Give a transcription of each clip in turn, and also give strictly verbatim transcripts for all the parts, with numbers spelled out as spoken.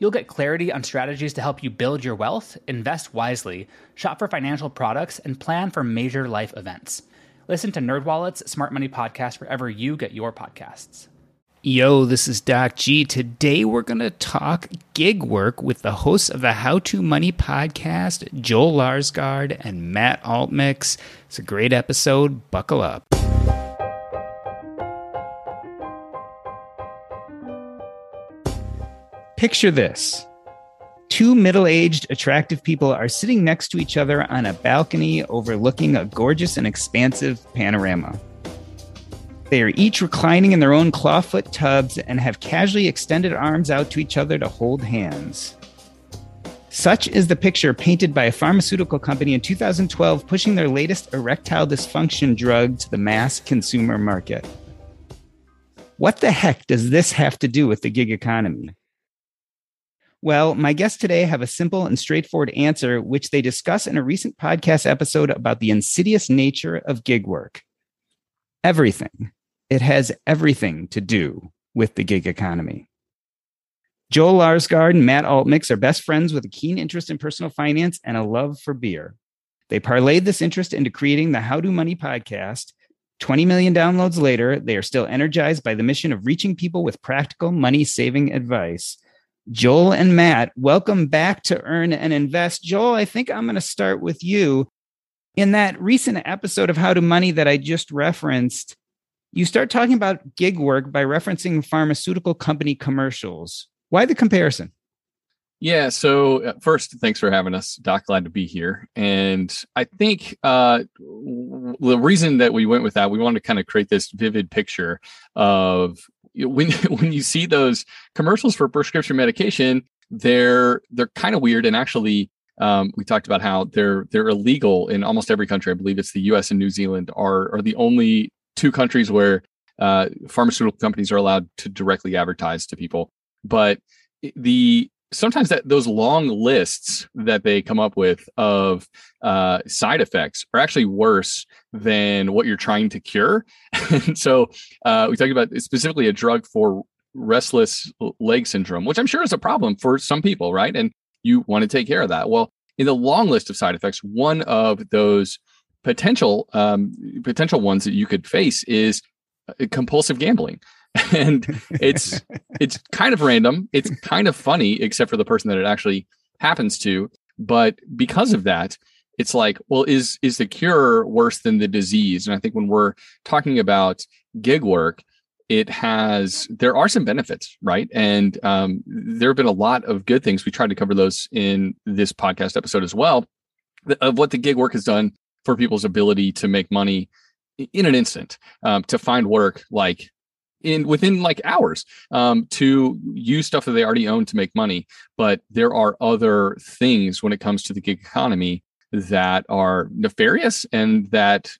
You'll get clarity on strategies to help you build your wealth, invest wisely, shop for financial products, and plan for major life events. Listen to NerdWallet's Smart Money Podcast wherever you get your podcasts. Yo, this is Doc G. Today we're going to talk gig work with the hosts of the How To Money Podcast, Joel Larsgaard and Matt Altmix. It's a great episode. Buckle up. Picture this. Two middle-aged, attractive people are sitting next to each other on a balcony overlooking a gorgeous and expansive panorama. They are each reclining in their own clawfoot tubs and have casually extended arms out to each other to hold hands. Such is the picture painted by a pharmaceutical company in two thousand twelve pushing their latest erectile dysfunction drug to the mass consumer market. What the heck does this have to do with the gig economy? Well, my guests today have a simple and straightforward answer, which they discuss in a recent podcast episode about the insidious nature of gig work. Everything. It has everything to do with the gig economy. Joel Larsgaard and Matt Altmix are best friends with a keen interest in personal finance and a love for beer. They parlayed this interest into creating the How To Money podcast. twenty million downloads later, they are still energized by the mission of reaching people with practical money-saving advice. Joel and Matt, welcome back to Earn and Invest. Joel, I think I'm going to start with you. In that recent episode of How to Money that I just referenced, you start talking about gig work by referencing pharmaceutical company commercials. Why the comparison? Yeah, so first, thanks for having us, Doc. Glad to be here. And I think uh, the reason that we went with that, we wanted to kind of create this vivid picture of When when you see those commercials for prescription medication, they're they're kind of weird. And actually, um, we talked about how they're they're illegal in almost every country. I believe it's the U S and New Zealand are are the only two countries where uh, pharmaceutical companies are allowed to directly advertise to people. But the sometimes that those long lists that they come up with of uh, side effects are actually worse than what you're trying to cure. And so uh, we talked about specifically a drug for restless leg syndrome, which I'm sure is a problem for some people, right? And you want to take care of that. Well, in the long list of side effects, one of those potential um, potential ones that you could face is compulsive gambling. And it's it's kind of random. It's kind of funny, except for the person that it actually happens to. But because of that, it's like, well, is is the cure worse than the disease? And I think when we're talking about gig work, it has there are some benefits, right? And um, there have been a lot of good things. We tried to cover those in this podcast episode as well, of what the gig work has done for people's ability to make money in an instant, um, to find work like. in within like hours um, to use stuff that they already own to make money. But there are other things when it comes to the gig economy that are nefarious and that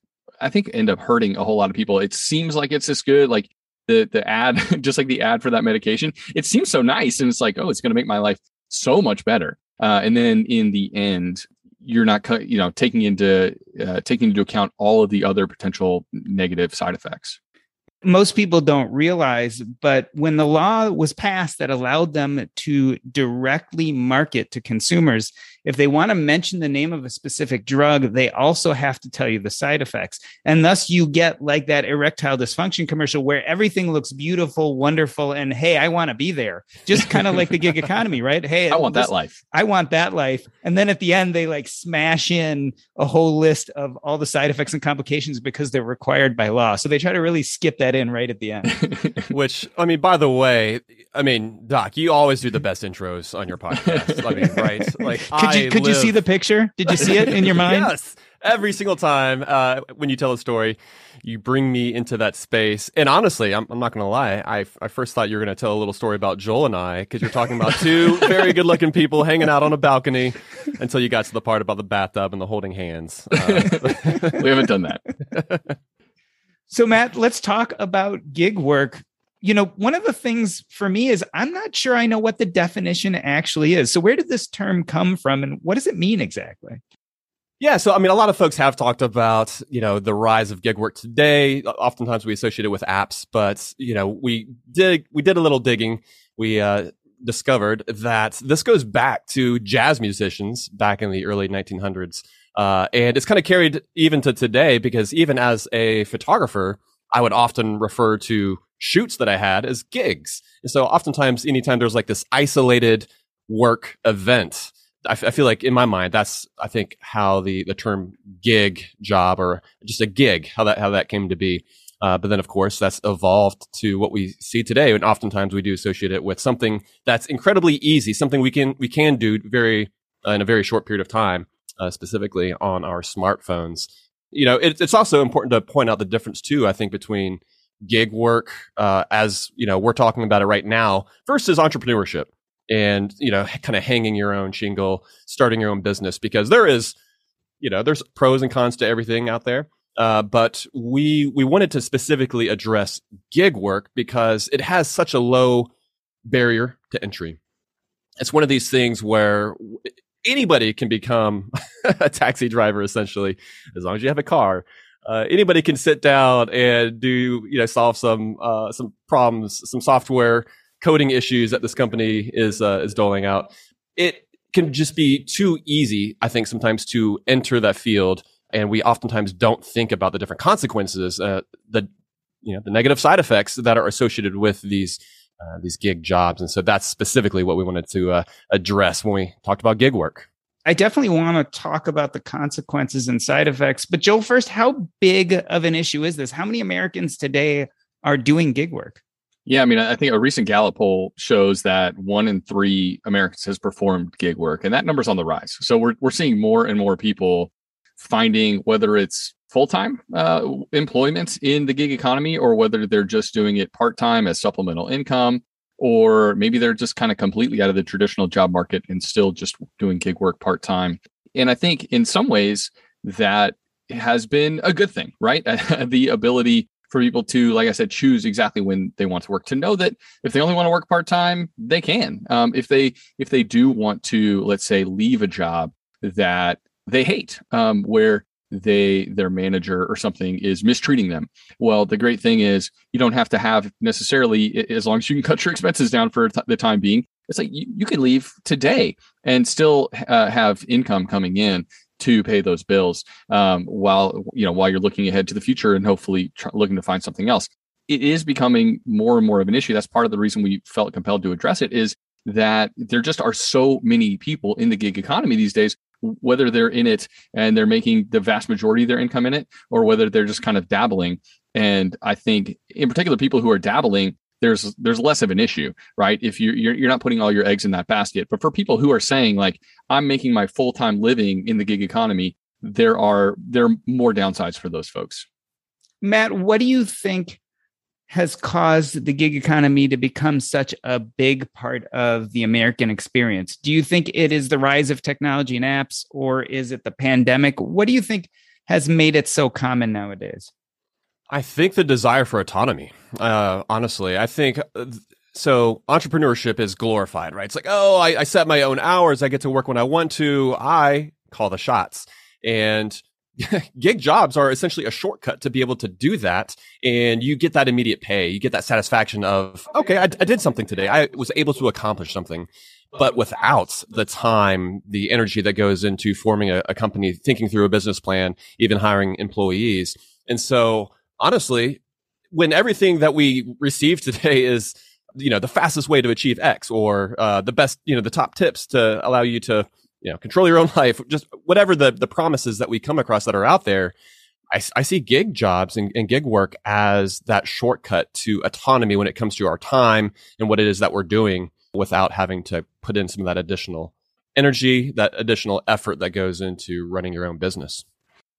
I think end up hurting a whole lot of people. It seems like it's this good, like the, the ad, just like the ad for that medication, it seems so nice. And it's like, oh, it's going to make my life so much better. Uh, and then in the end, you're not, you know, taking into, uh, taking into account all of the other potential negative side effects. Most people don't realize, but when the law was passed that allowed them to directly market to consumers, If they want to mention the name of a specific drug, they also have to tell you the side effects. And thus you get like that erectile dysfunction commercial where everything looks beautiful, wonderful, and hey, I want to be there. Just kind of like the gig economy, right? Hey, I want this, that life. I want that life. And then at the end, they like smash in a whole list of all the side effects and complications because they're required by law. So they try to really skip that in right at the end. Which, I mean, by the way, I mean, Doc, you always do the best intros on your podcast. I mean, right? Like, could I you, could live... you see the picture? Did you see it in your mind? Yes. Every single time uh, when you tell a story, you bring me into that space. And honestly, I'm, I'm not going to lie. I, I first thought you were going to tell a little story about Joel and I, because you're talking about two very good looking people hanging out on a balcony until you got to the part about the bathtub and the holding hands. Uh, we haven't done that. So, Matt, let's talk about gig work. You know, one of the things for me is I'm not sure I know what the definition actually is. So where did this term come from and what does it mean exactly? Yeah. So, I mean, a lot of folks have talked about, you know, the rise of gig work today. Oftentimes we associate it with apps, but, you know, we did, we did a little digging. We uh, discovered that this goes back to jazz musicians back in the early nineteen hundreds. Uh, and it's kind of carried even to today, because even as a photographer, I would often refer to shoots that I had as gigs. And so oftentimes, anytime there's like this isolated work event, I, f- I feel like in my mind, that's, I think, how the, the term gig job or just a gig, how that how that came to be. Uh, but then, of course, that's evolved to what we see today. And oftentimes we do associate it with something that's incredibly easy, something we can we can do very uh, in a very short period of time, uh, specifically on our smartphones. You know, it, it's also important to point out the difference, too, I think, between gig work, uh, as, you know, we're talking about it right now, versus entrepreneurship. And, you know, kind of hanging your own shingle, starting your own business, because there is, you know, there's pros and cons to everything out there. Uh, but we we wanted to specifically address gig work because it has such a low barrier to entry. It's one of these things where anybody can become a taxi driver, essentially, as long as you have a car. Uh, anybody can sit down and do, you know, solve some uh, some problems, some software coding issues that this company is uh, is doling out. It can just be too easy, I think, sometimes to enter that field, and we oftentimes don't think about the different consequences, uh, the you know the negative side effects that are associated with these uh, these gig jobs. And so that's specifically what we wanted to uh, address when we talked about gig work. I definitely want to talk about the consequences and side effects, but Joel, first, how big of an issue is this? How many Americans today are doing gig work? Yeah, I mean, I think a recent Gallup poll shows that one in three Americans has performed gig work, and that number's on the rise. So we're we're seeing more and more people finding whether it's full-time uh, employment in the gig economy, or whether they're just doing it part-time as supplemental income, or maybe they're just kind of completely out of the traditional job market and still just doing gig work part-time. And I think in some ways that has been a good thing, right? The ability for people to, like I said, choose exactly when they want to work, to know that if they only want to work part-time, they can. Um, if they if they do want to, let's say, leave a job that they hate, um, where they their manager or something is mistreating them. Well, the great thing is you don't have to have necessarily, as long as you can cut your expenses down for the time being, it's like you, you can leave today and still uh, have income coming in to pay those bills, um, while you know while you're looking ahead to the future and hopefully tr- looking to find something else. It is becoming more and more of an issue. That's part of the reason we felt compelled to address it, is that there just are so many people in the gig economy these days, whether they're in it and they're making the vast majority of their income in it, or whether they're just kind of dabbling. And I think in particular, people who are dabbling, there's there's less of an issue, right? If you're, you're you're not putting all your eggs in that basket. But for people who are saying, like, I'm making my full-time living in the gig economy, there are there are more downsides for those folks. Matt, what do you think has caused the gig economy to become such a big part of the American experience? Do you think it is the rise of technology and apps, or is it the pandemic? What do you think has made it so common nowadays? I think the desire for autonomy, uh, honestly. I think, so entrepreneurship is glorified, right? It's like, oh, I, I set my own hours. I get to work when I want to. I call the shots. And gig jobs are essentially a shortcut to be able to do that. And you get that immediate pay. You get that satisfaction of, okay, I, I did something today. I was able to accomplish something. but without the time, the energy that goes into forming a, a company, thinking through a business plan, even hiring employees. And so honestly, when everything that we receive today is, you know, the fastest way to achieve X, or uh, the best, you know, the top tips to allow you to, you know, control your own life, just whatever the the promises that we come across that are out there, I, I see gig jobs and, and gig work as that shortcut to autonomy when it comes to our time and what it is that we're doing, without having to put in some of that additional energy, that additional effort that goes into running your own business.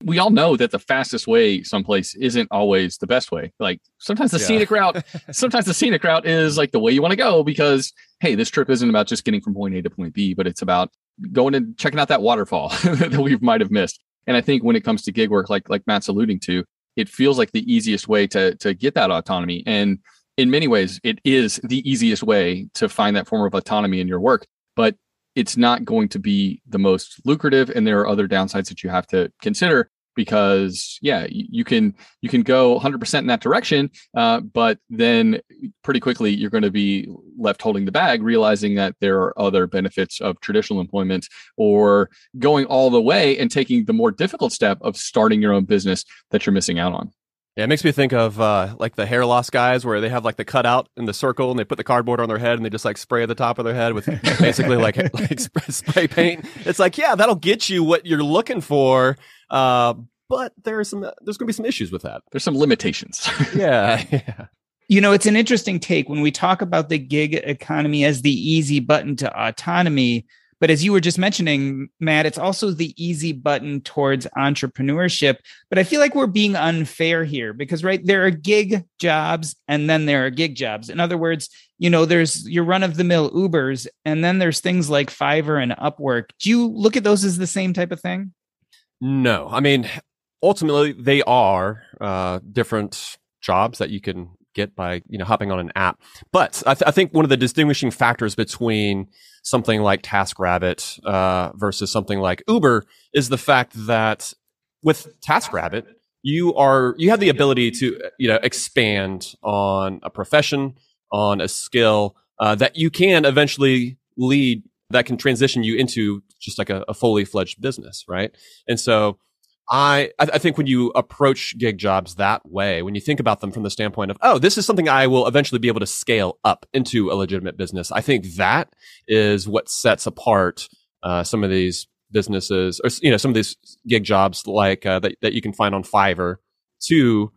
We all know that the fastest way someplace isn't always the best way. Like sometimes the yeah. scenic route, sometimes the scenic route is like the way you want to go because, hey, this trip isn't about just getting from point A to point B, but it's about going and checking out that waterfall that we might have missed. And I think when it comes to gig work, like like Matt's alluding to, it feels like the easiest way to to get that autonomy. And in many ways, it is the easiest way to find that form of autonomy in your work. But it's not going to be the most lucrative. And there are other downsides that you have to consider because, yeah, you can you can go one hundred percent in that direction. Uh, but then pretty quickly, you're going to be left holding the bag, realizing that there are other benefits of traditional employment, or going all the way and taking the more difficult step of starting your own business that you're missing out on. Yeah, it makes me think of uh, like the hair loss guys where they have like the cutout in the circle and they put the cardboard on their head and they just like spray the top of their head with basically like, like spray paint. It's like, yeah, that'll get you what you're looking for. Uh, but there are some, there's going to be some issues with that. There's some limitations. yeah, yeah. You know, it's an interesting take when we talk about the gig economy as the easy button to autonomy. But as you were just mentioning, Matt, it's also the easy button towards entrepreneurship. But I feel like we're being unfair here because, right, there are gig jobs and then there are gig jobs. In other words, you know, there's your run-of-the-mill Ubers, and then there's things like Fiverr and Upwork. Do you look at those as the same type of thing? No. I mean, ultimately, they are uh, different jobs that you can get by, you know, hopping on an app. But I, th- I think one of the distinguishing factors between something like TaskRabbit uh, versus something like Uber is the fact that with TaskRabbit, you are you have the ability to, you know, expand on a profession, on a skill uh, that you can eventually lead, that can transition you into just like a, a fully fledged business, right? And so I I think when you approach gig jobs that way, when you think about them from the standpoint of, oh, this is something I will eventually be able to scale up into a legitimate business, I think that is what sets apart uh, some of these businesses, or, you know, some of these gig jobs like uh, that, that you can find on Fiverr. To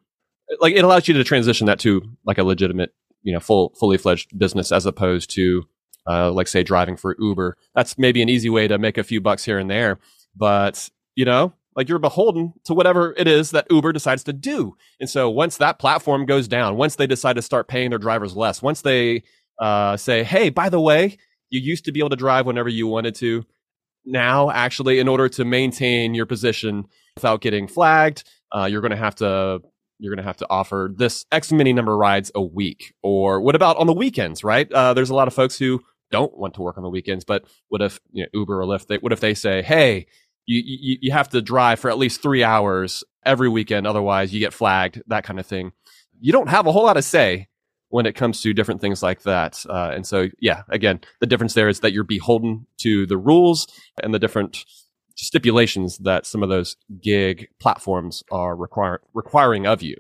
like, it allows you to transition that to like a legitimate, you know, full, fully fledged business, as opposed to uh, like, say, driving for Uber. That's maybe an easy way to make a few bucks here and there, but, you know, like, you're beholden to whatever it is that Uber decides to do. And so once that platform goes down, once they decide to start paying their drivers less, once they uh, say, hey, by the way, you used to be able to drive whenever you wanted to. Now, actually, in order to maintain your position without getting flagged, uh, you're going to have to you're going to have to offer this X many number of rides a week. Or what about on the weekends, right? Uh, there's a lot of folks who don't want to work on the weekends. But what if, you know, Uber or Lyft, they, what if they say, hey, You, you you have to drive for at least three hours every weekend. Otherwise, you get flagged, that kind of thing. You don't have a whole lot of say when it comes to different things like that. Uh, and so, yeah, again, the difference there is that you're beholden to the rules and the different stipulations that some of those gig platforms are require, requiring of you.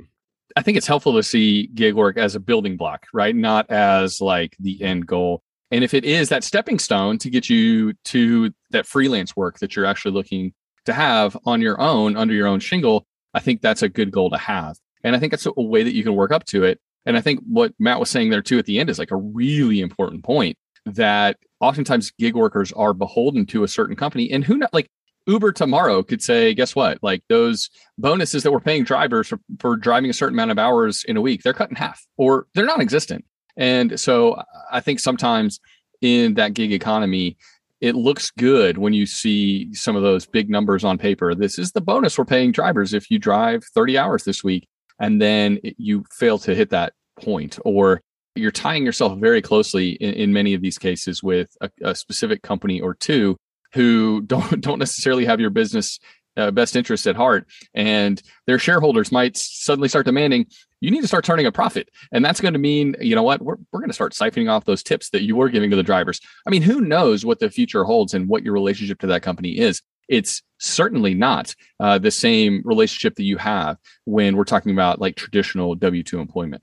I think it's helpful to see gig work as a building block, right? Not as like the end goal. And if it is that stepping stone to get you to that freelance work that you're actually looking to have on your own, under your own shingle, I think that's a good goal to have. And I think that's a way that you can work up to it. And I think what Matt was saying there too at the end is like a really important point, that oftentimes gig workers are beholden to a certain company. And who knows, like Uber tomorrow could say, guess what? Like those bonuses that we're paying drivers for, for driving a certain amount of hours in a week, they're cut in half or they're non-existent. And so I think sometimes in that gig economy, it looks good when you see some of those big numbers on paper. This is the bonus we're paying drivers if you drive thirty hours this week, and then you fail to hit that point, or you're tying yourself very closely in, in many of these cases with a, a specific company or two who don't don't necessarily have your business uh, best interest at heart, and their shareholders might suddenly start demanding, you need to start turning a profit. And that's going to mean, you know what, we're, we're going to start siphoning off those tips that you were giving to the drivers. I mean, who knows what the future holds and what your relationship to that company is. It's certainly not uh, the same relationship that you have when we're talking about like traditional W two employment.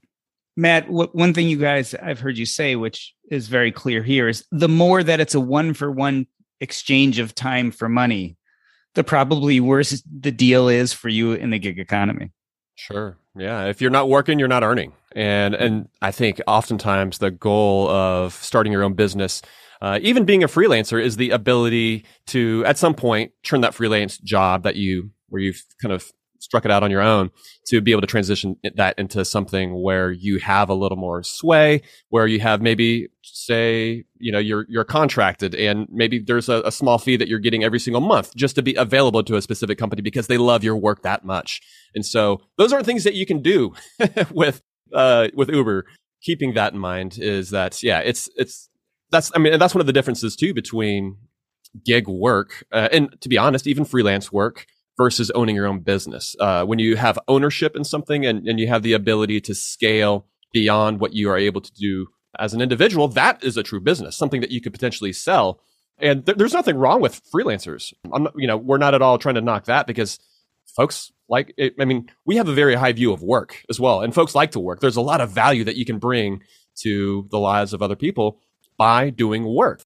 Matt, w- one thing you guys I've heard you say, which is very clear here, is the more that it's a one-for-one exchange of time for money, the probably worse the deal is for you in the gig economy. Sure. Yeah. If you're not working, you're not earning. And and I think oftentimes the goal of starting your own business, uh, even being a freelancer, is the ability to, at some point, turn that freelance job that you, where you've kind of struck it out on your own, to be able to transition that into something where you have a little more sway, where you have maybe, say, you know, you're you're contracted and maybe there's a, a small fee that you're getting every single month just to be available to a specific company because they love your work that much. And so those aren't things that you can do with uh, with Uber. Keeping that in mind is that, yeah, it's it's that's I mean, that's one of the differences, too, between gig work uh, and, to be honest, even freelance work versus owning your own business. Uh, when you have ownership in something and, and you have the ability to scale beyond what you are able to do as an individual, that is a true business, something that you could potentially sell. And th- there's nothing wrong with freelancers. I'm not, you know, we're not at all trying to knock that because folks like it. I mean, we have a very high view of work as well, and folks like to work. There's a lot of value that you can bring to the lives of other people by doing work.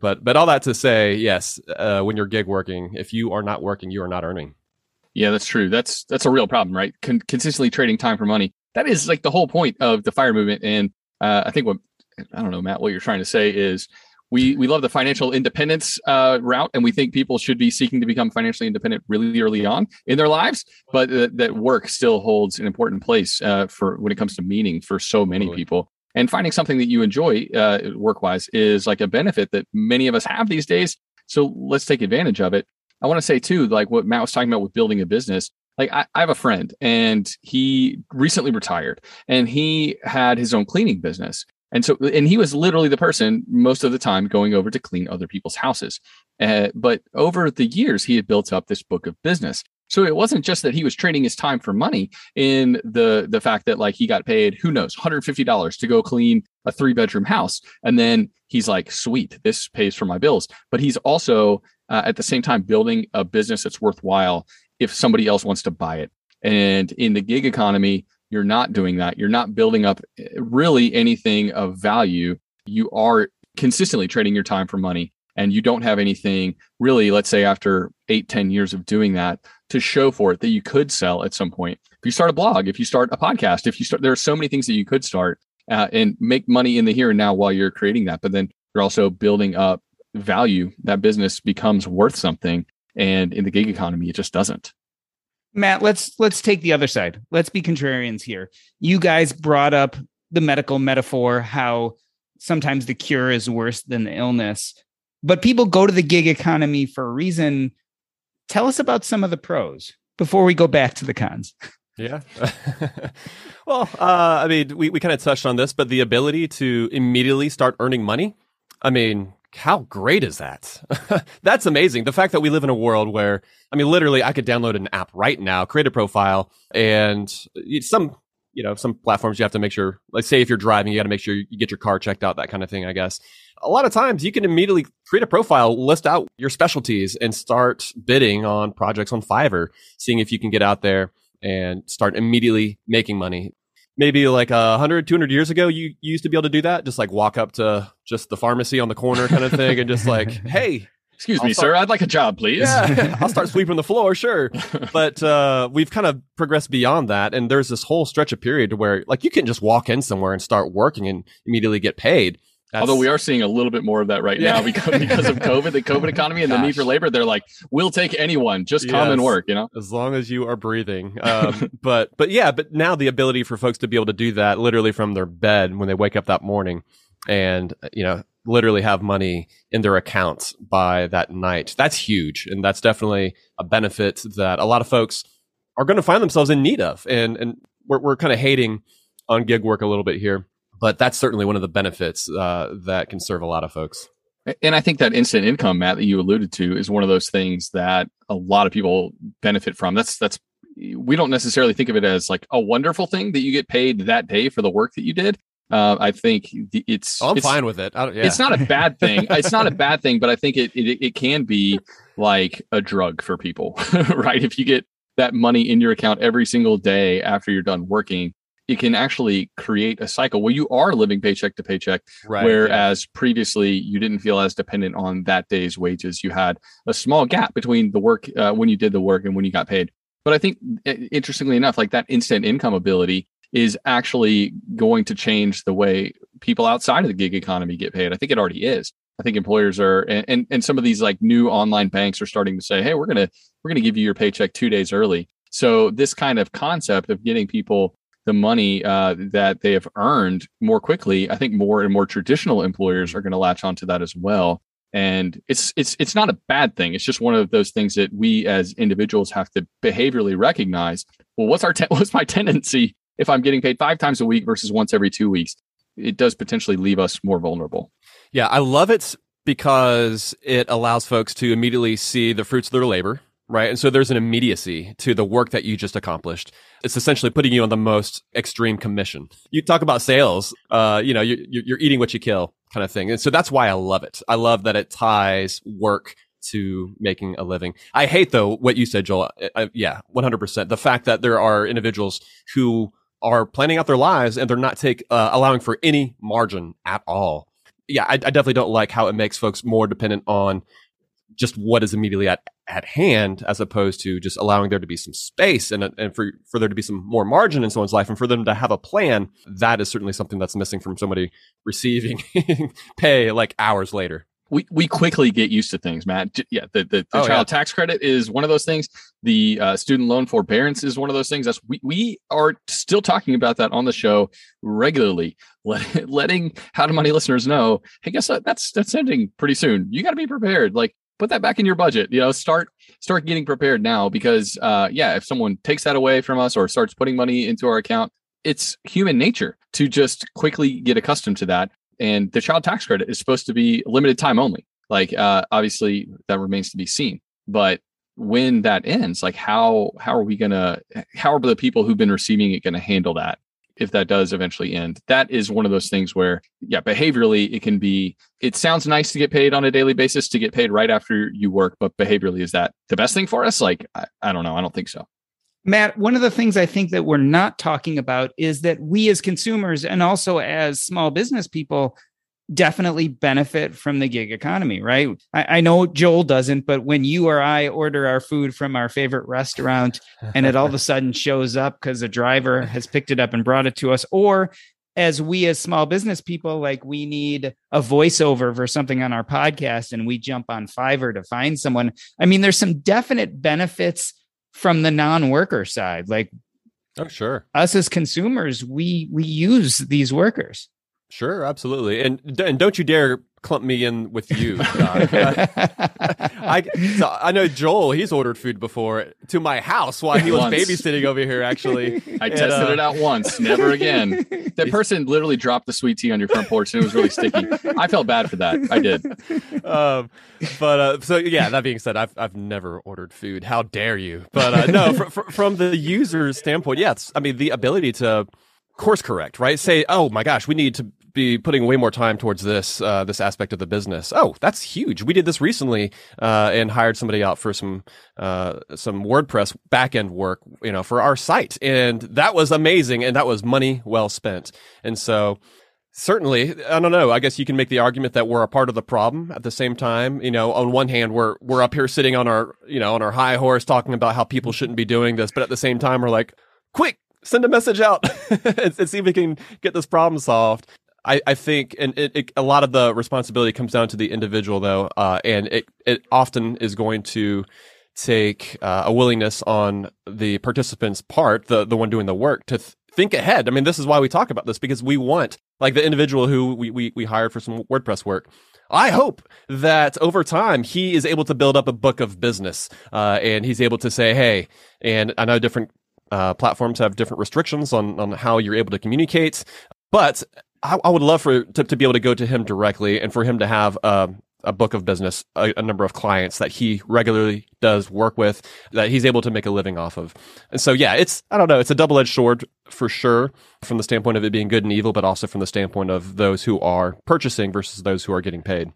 But but all that to say, yes, uh, when you're gig working, if you are not working, you are not earning. Yeah, that's true. That's that's a real problem, right? Con- consistently trading time for money. That is like the whole point of the FIRE movement. And uh, I think what, I don't know, Matt, what you're trying to say is we, we love the financial independence uh, route, and we think people should be seeking to become financially independent really early on in their lives. But uh, that work still holds an important place uh, for when it comes to meaning for so many totally. people. And finding something that you enjoy uh, work-wise is like a benefit that many of us have these days. So let's take advantage of it. I want to say too, like what Matt was talking about with building a business. Like I, I have a friend and he recently retired and he had his own cleaning business. And so, and he was literally the person most of the time going over to clean other people's houses. Uh, but over the years, he had built up this book of business. So it wasn't just that he was trading his time for money in the the fact that like he got paid, who knows, one hundred fifty dollars to go clean a three bedroom house. And then he's like, sweet, this pays for my bills. But he's also uh, at the same time building a business that's worthwhile if somebody else wants to buy it. And in the gig economy, you're not doing that. You're not building up really anything of value. You are consistently trading your time for money. And you don't have anything really, let's say after eight, ten years of doing that, to show for it that you could sell at some point. If you start a blog, if you start a podcast, if you start, there are so many things that you could start uh, and make money in the here and now while you're creating that. But then you're also building up value. That business becomes worth something. And in the gig economy, it just doesn't. Matt, let's let's take the other side. Let's be contrarians here. You guys brought up the medical metaphor, how sometimes the cure is worse than the illness. But people go to the gig economy for a reason. Tell us about some of the pros before we go back to the cons. Yeah. Well, uh, I mean, we, we kind of touched on this, but the ability to immediately start earning money. I mean, how great is that? That's amazing. The fact that we live in a world where, I mean, literally, I could download an app right now, create a profile, and some, you know, some platforms you have to make sure, like say if you're driving, you got to make sure you get your car checked out, that kind of thing, I guess. A lot of times you can immediately create a profile, list out your specialties and start bidding on projects on Fiverr, seeing if you can get out there and start immediately making money. Maybe like one hundred, two hundred years ago, you, you used to be able to do that. Just like walk up to just the pharmacy on the corner kind of thing and just like, hey, excuse I'll me, start- sir, I'd like a job, please. Yeah, I'll start sweeping the floor, sure. But uh, we've kind of progressed beyond that. And there's this whole stretch of period where like you can just walk in somewhere and start working and immediately get paid. That's, Although we are seeing a little bit more of that right yeah. now because, because of COVID, the COVID economy and Gosh. the need for labor. They're like, we'll take anyone, just yes. come and work, you know, as long as you are breathing. Um, but but yeah, but now the ability for folks to be able to do that literally from their bed when they wake up that morning and, you know, literally have money in their accounts by that night. That's huge. And that's definitely a benefit that a lot of folks are going to find themselves in need of. And, and we're, we're kind of hating on gig work a little bit here. But that's certainly one of the benefits uh, that can serve a lot of folks. And I think that instant income, Matt, that you alluded to is one of those things that a lot of people benefit from. That's that's we don't necessarily think of it as like a wonderful thing that you get paid that day for the work that you did. Uh, I think it's, oh, I'm it's, fine with it. I don't, yeah. It's not a bad thing. It's not a bad thing, but I think it, it, it can be like a drug for people, right? If you get that money in your account every single day after you're done working, it can actually create a cycle where you are living paycheck to paycheck. Right, whereas yeah. previously you didn't feel as dependent on that day's wages. You had a small gap between the work uh, when you did the work and when you got paid. But I think interestingly enough, like that instant income ability is actually going to change the way people outside of the gig economy get paid. I think it already is. I think employers are, and, and, and some of these like new online banks are starting to say, hey, we're going to, we're going to give you your paycheck two days early. So this kind of concept of getting people the money uh, that they have earned more quickly, I think more and more traditional employers are going to latch onto that as well. And it's, it's, it's not a bad thing. It's just one of those things that we as individuals have to behaviorally recognize. Well, what's our, te- what's my tendency? If I'm getting paid five times a week versus once every two weeks, it does potentially leave us more vulnerable. Yeah, I love it because it allows folks to immediately see the fruits of their labor, right? And so there's an immediacy to the work that you just accomplished. It's essentially putting you on the most extreme commission. You talk about sales, uh, you know, you're, you're eating what you kill kind of thing. And so that's why I love it. I love that it ties work to making a living. I hate, though, what you said, Joel. I, yeah, one hundred percent. The fact that there are individuals who are planning out their lives and they're not take uh, allowing for any margin at all. Yeah, I, I definitely don't like how it makes folks more dependent on just what is immediately at, at hand, as opposed to just allowing there to be some space and and for, for there to be some more margin in someone's life and for them to have a plan. That is certainly something that's missing from somebody receiving pay like hours later. We we quickly get used to things, Matt. Yeah, the, the, the oh, child yeah. tax credit is one of those things. The uh, student loan forbearance is one of those things. That's we, we are still talking about that on the show regularly, let, letting How to Money listeners know, hey, guess what? That's that's ending pretty soon. You got to be prepared. Like, put that back in your budget. You know, start start getting prepared now because, uh, yeah, if someone takes that away from us or starts putting money into our account, it's human nature to just quickly get accustomed to that. And the child tax credit is supposed to be limited time only. Like, uh, obviously, that remains to be seen. But when that ends, like, how how are we going to, how are the people who've been receiving it going to handle that if that does eventually end? That is one of those things where, yeah, behaviorally, it can be, it sounds nice to get paid on a daily basis, to get paid right after you work. But behaviorally, is that the best thing for us? Like, I, I don't know. I don't think so. Matt, one of the things I think that we're not talking about is that we as consumers and also as small business people definitely benefit from the gig economy, right? I, I know Joel doesn't, but when you or I order our food from our favorite restaurant and it all of a sudden shows up because a driver has picked it up and brought it to us, or as we as small business people, like we need a voiceover for something on our podcast and we jump on Fiverr to find someone. I mean, there's some definite benefits from the non-worker side, like oh sure, us as consumers, we we use these workers. Sure, absolutely, and and don't you dare clump me in with you, Doc. I so I know Joel; he's ordered food before to my house while he was once. babysitting over here. Actually, I and, tested uh, it out once, never again. That person literally dropped the sweet tea on your front porch, and it was really sticky. I felt bad for that. I did. Um, but uh, so yeah. That being said, I've I've never ordered food. How dare you? But uh, no, fr- fr- from the user's standpoint, yes. I mean, the ability to course correct, right? Say, oh my gosh, we need to be putting way more time towards this uh, this aspect of the business. Oh, that's huge. We did this recently uh, and hired somebody out for some uh, some WordPress backend work, you know, for our site, and that was amazing, and that was money well spent. And so, certainly, I don't know. I guess you can make the argument that we're a part of the problem. At the same time, you know, on one hand, we're we're up here sitting on our you know on our high horse talking about how people shouldn't be doing this, but at the same time, we're like, quick. Send a message out and see if we can get this problem solved. I, I think, and it, it, a lot of the responsibility comes down to the individual, though, uh, and it, it often is going to take uh, a willingness on the participant's part, the, the one doing the work, to th- think ahead. I mean, this is why we talk about this, because we want, like the individual who we, we, we hired for some WordPress work, I hope that over time he is able to build up a book of business uh, and he's able to say, hey, and I know different Uh, platforms have different restrictions on, on how you're able to communicate, but I, I would love for to, to be able to go to him directly and for him to have uh, a book of business, a, a number of clients that he regularly does work with that he's able to make a living off of. And so, yeah, it's, I don't know, it's a double-edged sword for sure from the standpoint of it being good and evil, but also from the standpoint of those who are purchasing versus those who are getting paid.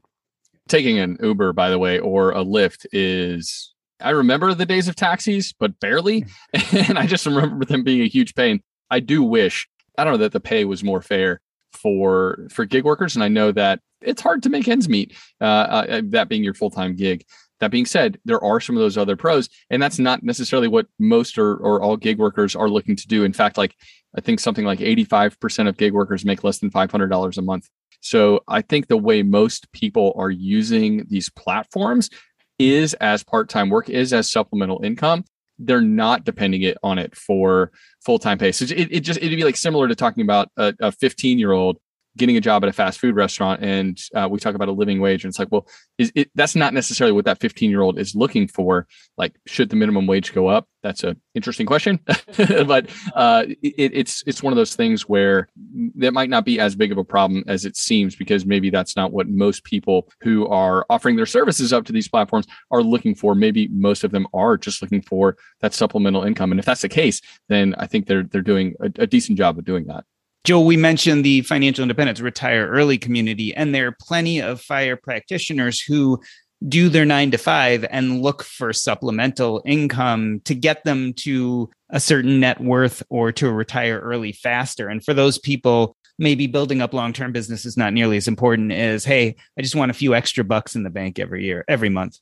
Taking an Uber, by the way, or a Lyft is, I remember the days of taxis, but barely. And I just remember them being a huge pain. I do wish, I don't know, that the pay was more fair for for gig workers. And I know that it's hard to make ends meet, uh, uh, that being your full-time gig. That being said, there are some of those other pros, and that's not necessarily what most or, or all gig workers are looking to do. In fact, like I think something like eighty-five percent of gig workers make less than five hundred dollars a month. So I think the way most people are using these platforms is as part-time work, is as supplemental income. They're not depending it on it for full-time pay. So it, it just, it'd be like similar to talking about a, a fifteen-year-old getting a job at a fast food restaurant, and uh, we talk about a living wage, and it's like, well, is it, that's not necessarily what that fifteen-year-old is looking for. Like, should the minimum wage go up? That's an interesting question, but uh, it, it's it's one of those things where that might not be as big of a problem as it seems, because maybe that's not what most people who are offering their services up to these platforms are looking for. Maybe most of them are just looking for that supplemental income, and if that's the case, then I think they're they're doing a, a decent job of doing that. Joel, we mentioned the financial independence, retire early community, and there are plenty of FIRE practitioners who do their nine to five and look for supplemental income to get them to a certain net worth or to retire early faster. And for those people, maybe building up long-term business is not nearly as important as, hey, I just want a few extra bucks in the bank every year, every month.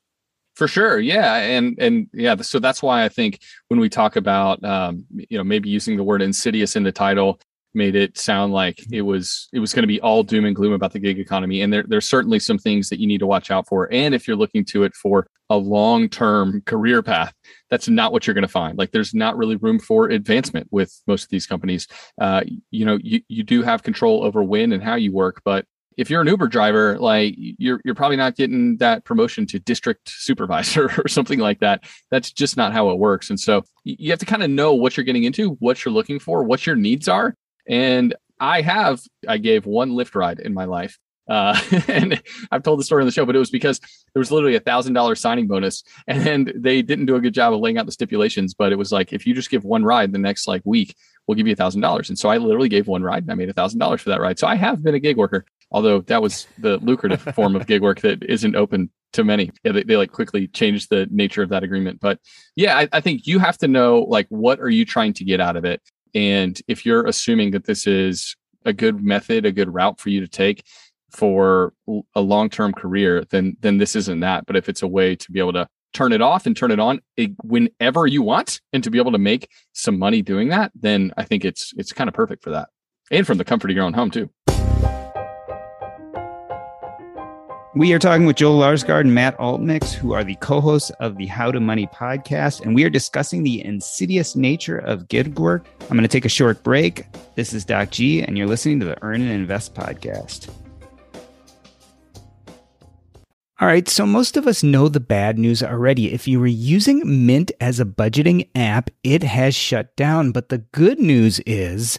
For sure. Yeah. And, and yeah, so that's why I think when we talk about, um, you know, maybe using the word insidious in the title made it sound like it was it was going to be all doom and gloom about the gig economy. And there, there's certainly some things that you need to watch out for. And if you're looking to it for a long-term career path, that's not what you're going to find. Like, there's not really room for advancement with most of these companies. Uh, you know, you, you do have control over when and how you work, but if you're an Uber driver, like you're you're probably not getting that promotion to district supervisor or something like that. That's just not how it works. And so you have to kind of know what you're getting into, what you're looking for, what your needs are. And I have, I gave one Lyft ride in my life. Uh, and I've told the story on the show, but it was because there was literally a thousand dollar signing bonus, and they didn't do a good job of laying out the stipulations, but it was like, if you just give one ride the next like week, we'll give you a thousand dollars. And so I literally gave one ride and I made a thousand dollars for that ride. So I have been a gig worker, although that was the lucrative form of gig work that isn't open to many. Yeah, they, they like quickly changed the nature of that agreement. But yeah, I, I think you have to know, like, what are you trying to get out of it? And if you're assuming that this is a good method, a good route for you to take for a long-term career, then then this isn't that. But if it's a way to be able to turn it off and turn it on whenever you want and to be able to make some money doing that, then I think it's it's kind of perfect for that. And from the comfort of your own home, too. We are talking with Joel Larsgaard and Matt Altmix, who are the co-hosts of the How to Money podcast, and we are discussing the insidious nature of gig work. I'm going to take a short break. This is Doc G, and you're listening to the Earn and Invest podcast. All right, so most of us know the bad news already. If you were using Mint as a budgeting app, it has shut down, but the good news is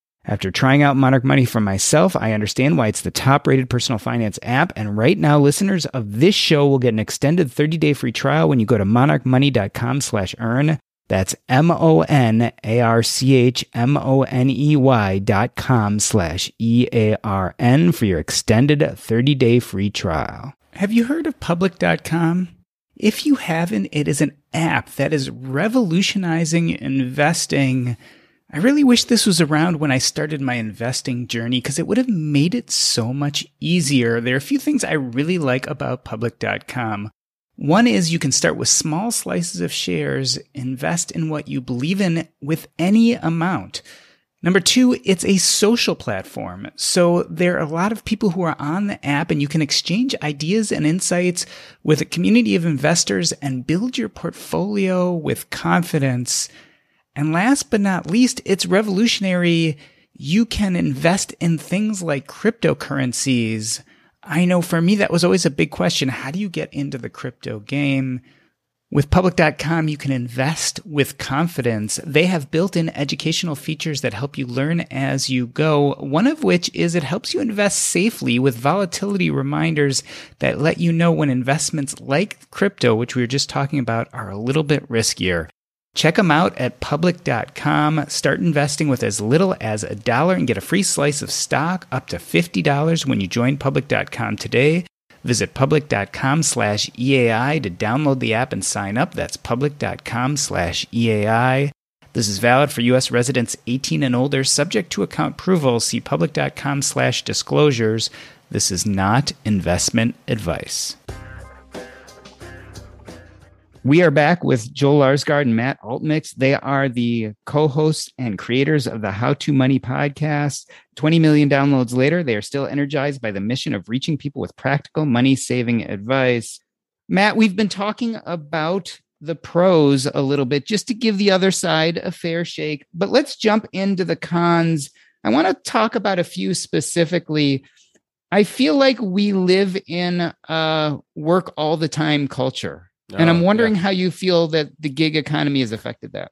After trying out Monarch Money for myself, I understand why it's the top-rated personal finance app. And right now, listeners of this show will get an extended thirty-day free trial when you go to monarchmoney.com slash earn. That's M-O-N-A-R-C-H-M-O-N-E-Y dot com slash E-A-R-N for your extended thirty-day free trial. Have you heard of public dot com? If you haven't, it is an app that is revolutionizing investing. I really wish this was around when I started my investing journey because it would have made it so much easier. There are a few things I really like about public dot com. One is you can start with small slices of shares, invest in what you believe in with any amount. Number two, it's a social platform. So there are a lot of people who are on the app and you can exchange ideas and insights with a community of investors and build your portfolio with confidence. And last but not least, it's revolutionary. You can invest in things like cryptocurrencies. I know for me, that was always a big question. How do you get into the crypto game? With public dot com, you can invest with confidence. They have built-in educational features that help you learn as you go, one of which is it helps you invest safely with volatility reminders that let you know when investments like crypto, which we were just talking about, are a little bit riskier. Check them out at public dot com. Start investing with as little as a dollar and get a free slice of stock up to fifty dollars when you join public dot com today. Visit public dot com slash E A I to download the app and sign up. That's public dot com slash E A I. This is valid for U S residents eighteen and older, subject to account approval. See public dot com slash disclosures. This is not investment advice. We are back with Joel Larsgaard and Matt Altmix. They are the co-hosts and creators of the How To Money podcast. twenty million downloads later, they are still energized by the mission of reaching people with practical money-saving advice. Matt, we've been talking about the pros a little bit just to give the other side a fair shake, but let's jump into the cons. I want to talk about a few specifically. I feel like we live in a work all the time culture. And I'm wondering uh, yeah. how you feel that the gig economy has affected that.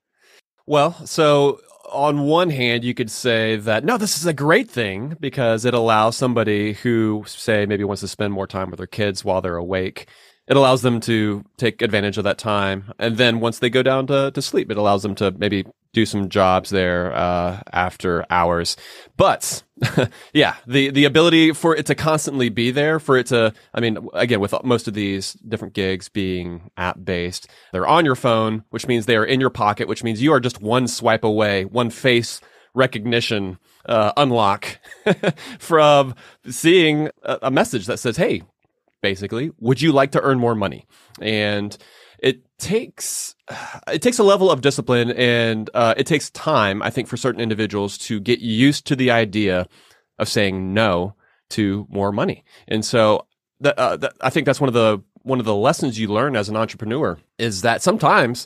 Well, so on one hand, you could say that, no, this is a great thing because it allows somebody who, say, maybe wants to spend more time with their kids while they're awake. It allows them to take advantage of that time. And then once they go down to, to sleep, it allows them to maybe do some jobs there uh, after hours. But yeah, the, the ability for it to constantly be there, for it to, I mean, again, with most of these different gigs being app-based, they're on your phone, which means they are in your pocket, which means you are just one swipe away, one face recognition uh, unlock from seeing a, a message that says, hey, basically, would you like to earn more money? And it takes it takes a level of discipline and uh, it takes time, I think, for certain individuals to get used to the idea of saying no to more money. And so th- uh, th- I think that's one of the one of the lessons you learn as an entrepreneur is that sometimes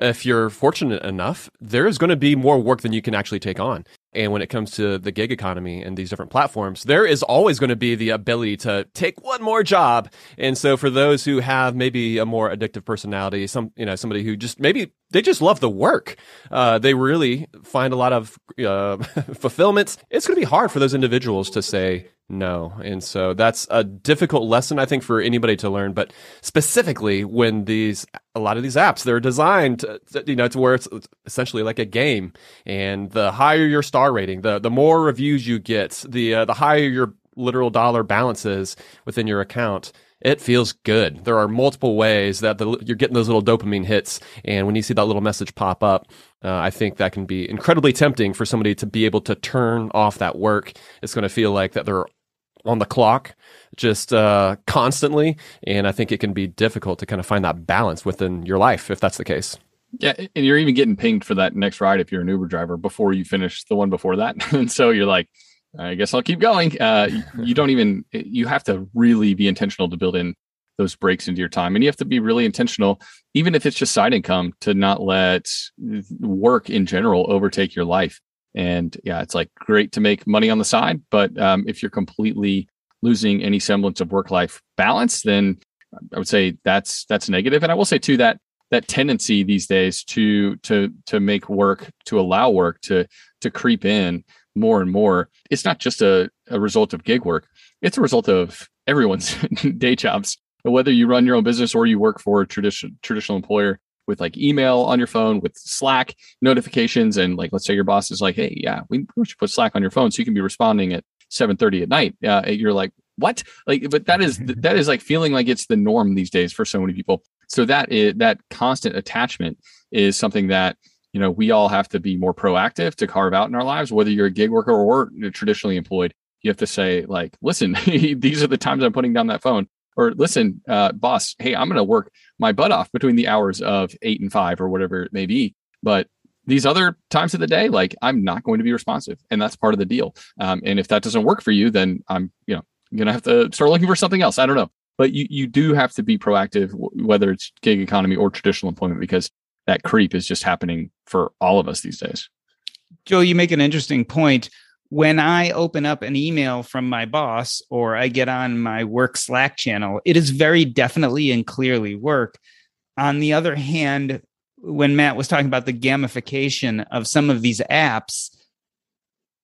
if you're fortunate enough, there is going to be more work than you can actually take on. And when it comes to the gig economy and these different platforms, there is always going to be the ability to take one more job. And so for those who have maybe a more addictive personality, some, you know, somebody who just maybe they just love the work, uh, they really find a lot of uh, fulfillment. It's going to be hard for those individuals to say no. And so that's a difficult lesson, I think, for anybody to learn. But specifically when these a lot of these apps, they're designed to, you know, to where it's essentially like a game. And the higher your star rating, the the more reviews you get, the uh, the higher your literal dollar balances within your account, it feels good. There are multiple ways that the, you're getting those little dopamine hits, and when you see that little message pop up, uh, I think that can be incredibly tempting for somebody to be able to turn off that work. It's going to feel like that they're on the clock just uh, constantly, and I think it can be difficult to kind of find that balance within your life if that's the case. Yeah, and you're even getting pinged for that next ride if you're an Uber driver before you finish the one before that. And so you're like, I guess I'll keep going. Uh, you don't even, you have to really be intentional to build in those breaks into your time. And you have to be really intentional, even if it's just side income, to not let work in general overtake your life. And yeah, it's like great to make money on the side. But um, if you're completely losing any semblance of work-life balance, then I would say that's that's negative. And I will say too that that tendency these days to to to make work, to allow work to to creep in more and more, it's not just a, a result of gig work. It's a result of everyone's day jobs. Whether you run your own business or you work for a tradition, traditional employer with like email on your phone, with Slack notifications. And like, let's say your boss is like, hey, yeah, we should put Slack on your phone so you can be responding at seven thirty at night. Uh, you're like, what? Like, but that is, that is like feeling like it's the norm these days for so many people. So that is, that constant attachment is something that, you know, we all have to be more proactive to carve out in our lives, whether you're a gig worker or traditionally employed. You have to say like, listen, these are the times I'm putting down that phone. Or listen, uh, boss, hey, I'm going to work my butt off between the hours of eight and five or whatever it may be. But these other times of the day, like I'm not going to be responsive. And that's part of the deal. Um, and if that doesn't work for you, then I'm, you know, going to have to start looking for something else. I don't know. But you you do have to be proactive, w- whether it's gig economy or traditional employment, because that creep is just happening for all of us these days. Joel, you make an interesting point. When I open up an email from my boss or I get on my work Slack channel, it is very definitely and clearly work. On the other hand, when Matt was talking about the gamification of some of these apps,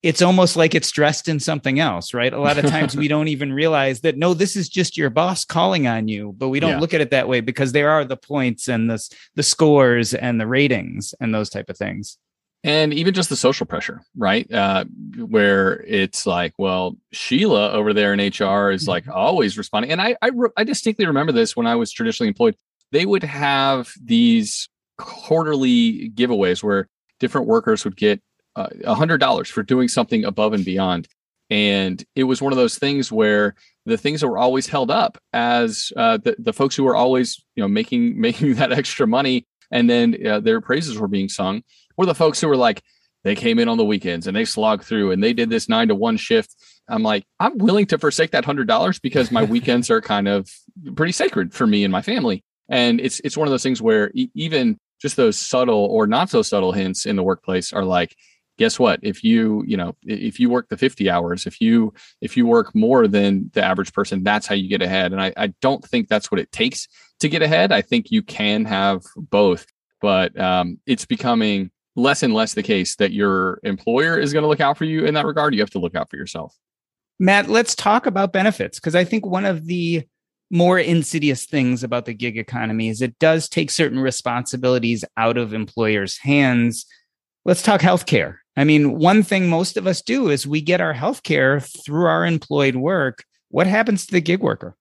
it's almost like it's dressed in something else, right? A lot of times we don't even realize that, no, this is just your boss calling on you, but we don't yeah. look at it that way because there are the points and the, the scores and the ratings and those type of things. And even just the social pressure, right? Uh, where it's like, well, Sheila over there in H R is like always responding. And I, I, re- I distinctly remember this when I was traditionally employed. They would have these quarterly giveaways where different workers would get uh, one hundred dollars for doing something above and beyond. And it was one of those things where the things that were always held up as uh, the, the folks who were always, you know, making making that extra money, and then uh, their praises were being sung, were the folks who were like, they came in on the weekends and they slogged through and they did this nine to one shift. I'm like, I'm willing to forsake that hundred dollars because my weekends are kind of pretty sacred for me and my family. And it's, it's one of those things where e- even just those subtle or not so subtle hints in the workplace are like, guess what? If you, you know, if you work the fifty hours, if you, if you work more than the average person, that's how you get ahead. And I, I don't think that's what it takes to get ahead. I think you can have both, but um, it's becoming less and less the case that your employer is going to look out for you in that regard. You have to look out for yourself. Matt, let's talk about benefits, because I think one of the more insidious things about the gig economy is it does take certain responsibilities out of employers' hands. Let's talk healthcare. I mean, one thing most of us do is we get our healthcare through our employed work. What happens to the gig worker?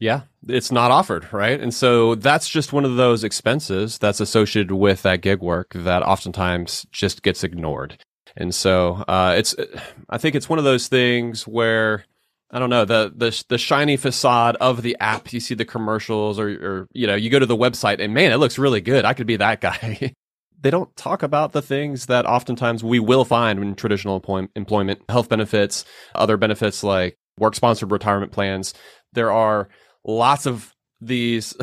Yeah, it's not offered, right? And so that's just one of those expenses that's associated with that gig work that oftentimes just gets ignored. And so uh, it's, I think it's one of those things where, I don't know, the the the shiny facade of the app, you see the commercials or, or you know, you go to the website and man, it looks really good. I could be that guy. They don't talk about the things that oftentimes we will find in traditional employ- employment, health benefits, other benefits like work-sponsored retirement plans. There are lots of these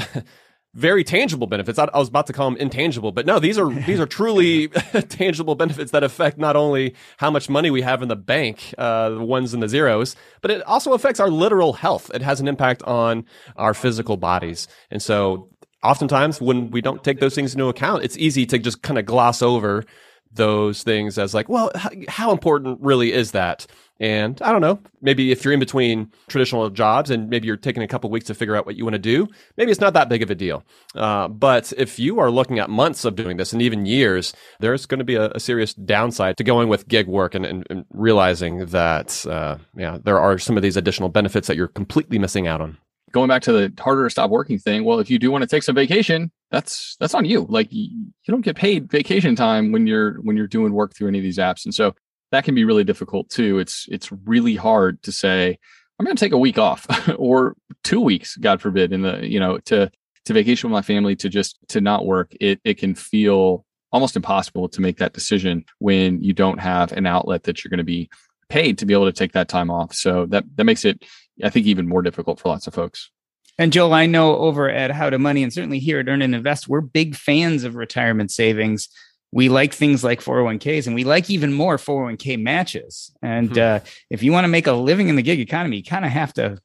very tangible benefits. I, I was about to call them intangible, but no, these are these are truly tangible benefits that affect not only how much money we have in the bank, uh, the ones and the zeros, but it also affects our literal health. It has an impact on our physical bodies. And so oftentimes when we don't take those things into account, it's easy to just kind of gloss over those things as like, well, h- how important really is that? And I don't know, maybe if you're in between traditional jobs and maybe you're taking a couple of weeks to figure out what you want to do, maybe it's not that big of a deal. Uh, but if you are looking at months of doing this and even years, there's going to be a, a serious downside to going with gig work and, and, and realizing that uh, yeah, there are some of these additional benefits that you're completely missing out on. Going back to the harder to stop working thing, well, if you do want to take some vacation, that's that's on you. Like you don't get paid vacation time when you're when you're doing work through any of these apps. And so that can be really difficult too. It's it's really hard to say, I'm going to take a week off or two weeks, God forbid, in the, you know, to, to vacation with my family, to just, to not work. It it can feel almost impossible to make that decision when you don't have an outlet that you're going to be paid to be able to take that time off. So that, that makes it, I think, even more difficult for lots of folks. And Joel, I know over at How to Money and certainly here at Earn and Invest, we're big fans of retirement savings. We like things like four oh one k's and we like even more four oh one k matches. And mm-hmm. uh, if you want to make a living in the gig economy, you kind of have to,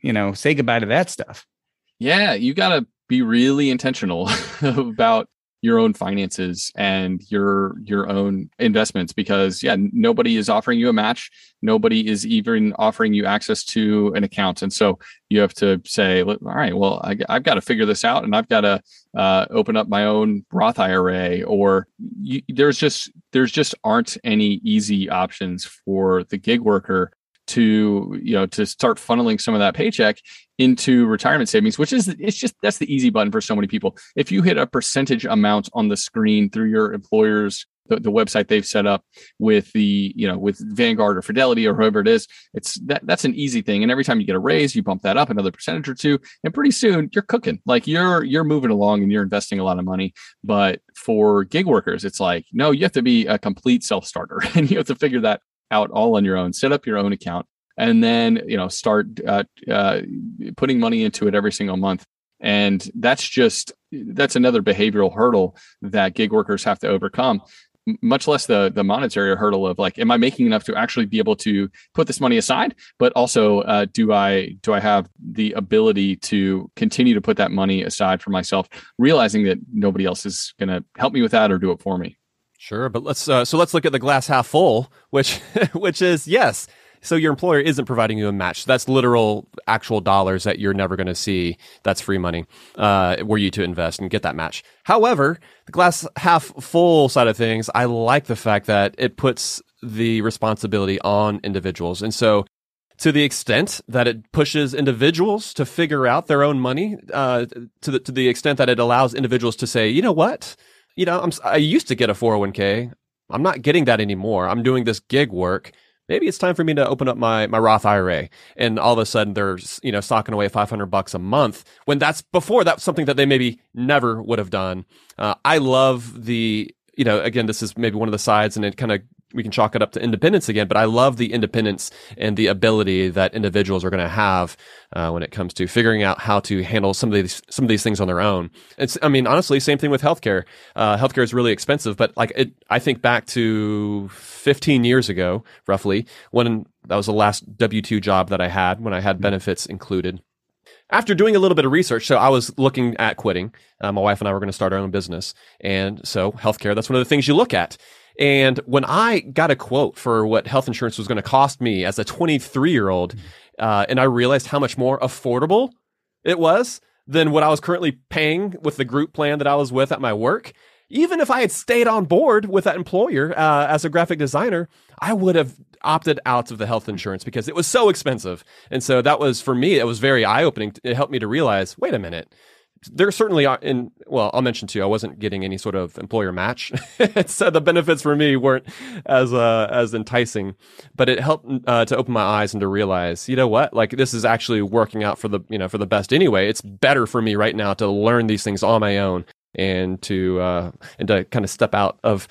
you know, say goodbye to that stuff. Yeah, you got to be really intentional about your own finances and your your own investments, because yeah, nobody is offering you a match. Nobody is even offering you access to an account. And so you have to say, all right, well, I, I've got to figure this out, and I've got to uh, open up my own Roth I R A, or you, there's just, there's just aren't any easy options for the gig worker to, you know, to start funneling some of that paycheck into retirement savings, which is, it's just, that's the easy button for so many people. If you hit a percentage amount on the screen through your employer's, the, the website they've set up with the, you know, with Vanguard or Fidelity or whoever it is, it's that that's an easy thing. And every time you get a raise, you bump that up another percentage or two, and pretty soon you're cooking. Like you're, you're moving along and you're investing a lot of money. But for gig workers, it's like, no, you have to be a complete self-starter, and you have to figure that out all on your own. Set up your own account, and then, you know, start uh, uh, putting money into it every single month. And that's just, that's another behavioral hurdle that gig workers have to overcome, much less the the monetary hurdle of like, am I making enough to actually be able to put this money aside? But also, uh, do I do I have the ability to continue to put that money aside for myself, realizing that nobody else is going to help me with that or do it for me? Sure, but let's uh, so let's look at the glass half full, which which is yes. So your employer isn't providing you a match. That's literal, actual dollars that you're never going to see. That's free money, uh, were you to invest and get that match. However, the glass half full side of things, I like the fact that it puts the responsibility on individuals, and so, to the extent that it pushes individuals to figure out their own money, uh, to the to the extent that it allows individuals to say, you know what. You know, I'm, I used to get a four oh one k. I'm not getting that anymore. I'm doing this gig work. Maybe it's time for me to open up my, my Roth I R A. And all of a sudden, they're, you know, socking away five hundred bucks a month, when that's before, that's something that they maybe never would have done. Uh, I love the, you know, again, this is maybe one of the sides, and it kind of, we can chalk it up to independence again, but I love the independence and the ability that individuals are going to have uh, when it comes to figuring out how to handle some of these, some of these things on their own. It's, I mean, honestly, same thing with healthcare. Uh, healthcare is really expensive, but like it, I think back to fifteen years ago, roughly, when that was the last W two job that I had, when I had benefits included. After doing a little bit of research, so I was looking at quitting. Uh, my wife and I were going to start our own business. And so healthcare, that's one of the things you look at. And when I got a quote for what health insurance was going to cost me as a twenty-three-year-old, uh, and I realized how much more affordable it was than what I was currently paying with the group plan that I was with at my work, even if I had stayed on board with that employer uh, as a graphic designer, I would have opted out of the health insurance because it was so expensive. And so that was, for me, it was very eye-opening. It helped me to realize, wait a minute. There certainly are, and well, I'll mention too, I wasn't getting any sort of employer match. So the benefits for me weren't as uh, as enticing, but it helped uh, to open my eyes and to realize, you know what, like this is actually working out for the, you know, for the best anyway. It's better for me right now to learn these things on my own and to uh, and to kind of step out of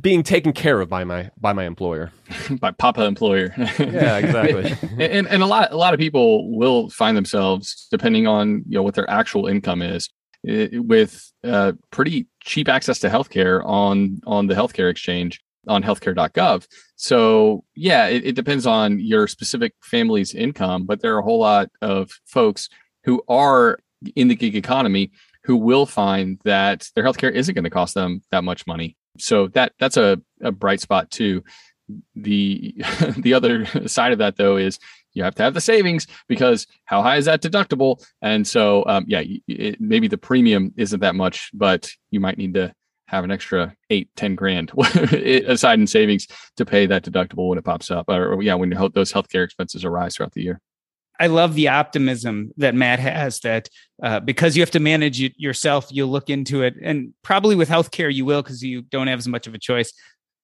being taken care of by my by my employer, by Papa employer. Yeah, exactly. and and a lot a lot of people will find themselves, depending on, you know, what their actual income is, it, with uh, pretty cheap access to healthcare on on the healthcare exchange on healthcare dot gov. So yeah, it, it depends on your specific family's income, but there are a whole lot of folks who are in the gig economy who will find that their healthcare isn't going to cost them that much money. So that that's a, a bright spot too. The the other side of that though is you have to have the savings, because how high is that deductible? And so um, yeah, it, maybe the premium isn't that much, but you might need to have an extra eight, ten grand aside in savings to pay that deductible when it pops up, or, or yeah, when those healthcare expenses arise throughout the year. I love the optimism that Matt has that uh, because you have to manage it yourself, you'll look into it. And probably with healthcare, you will, because you don't have as much of a choice.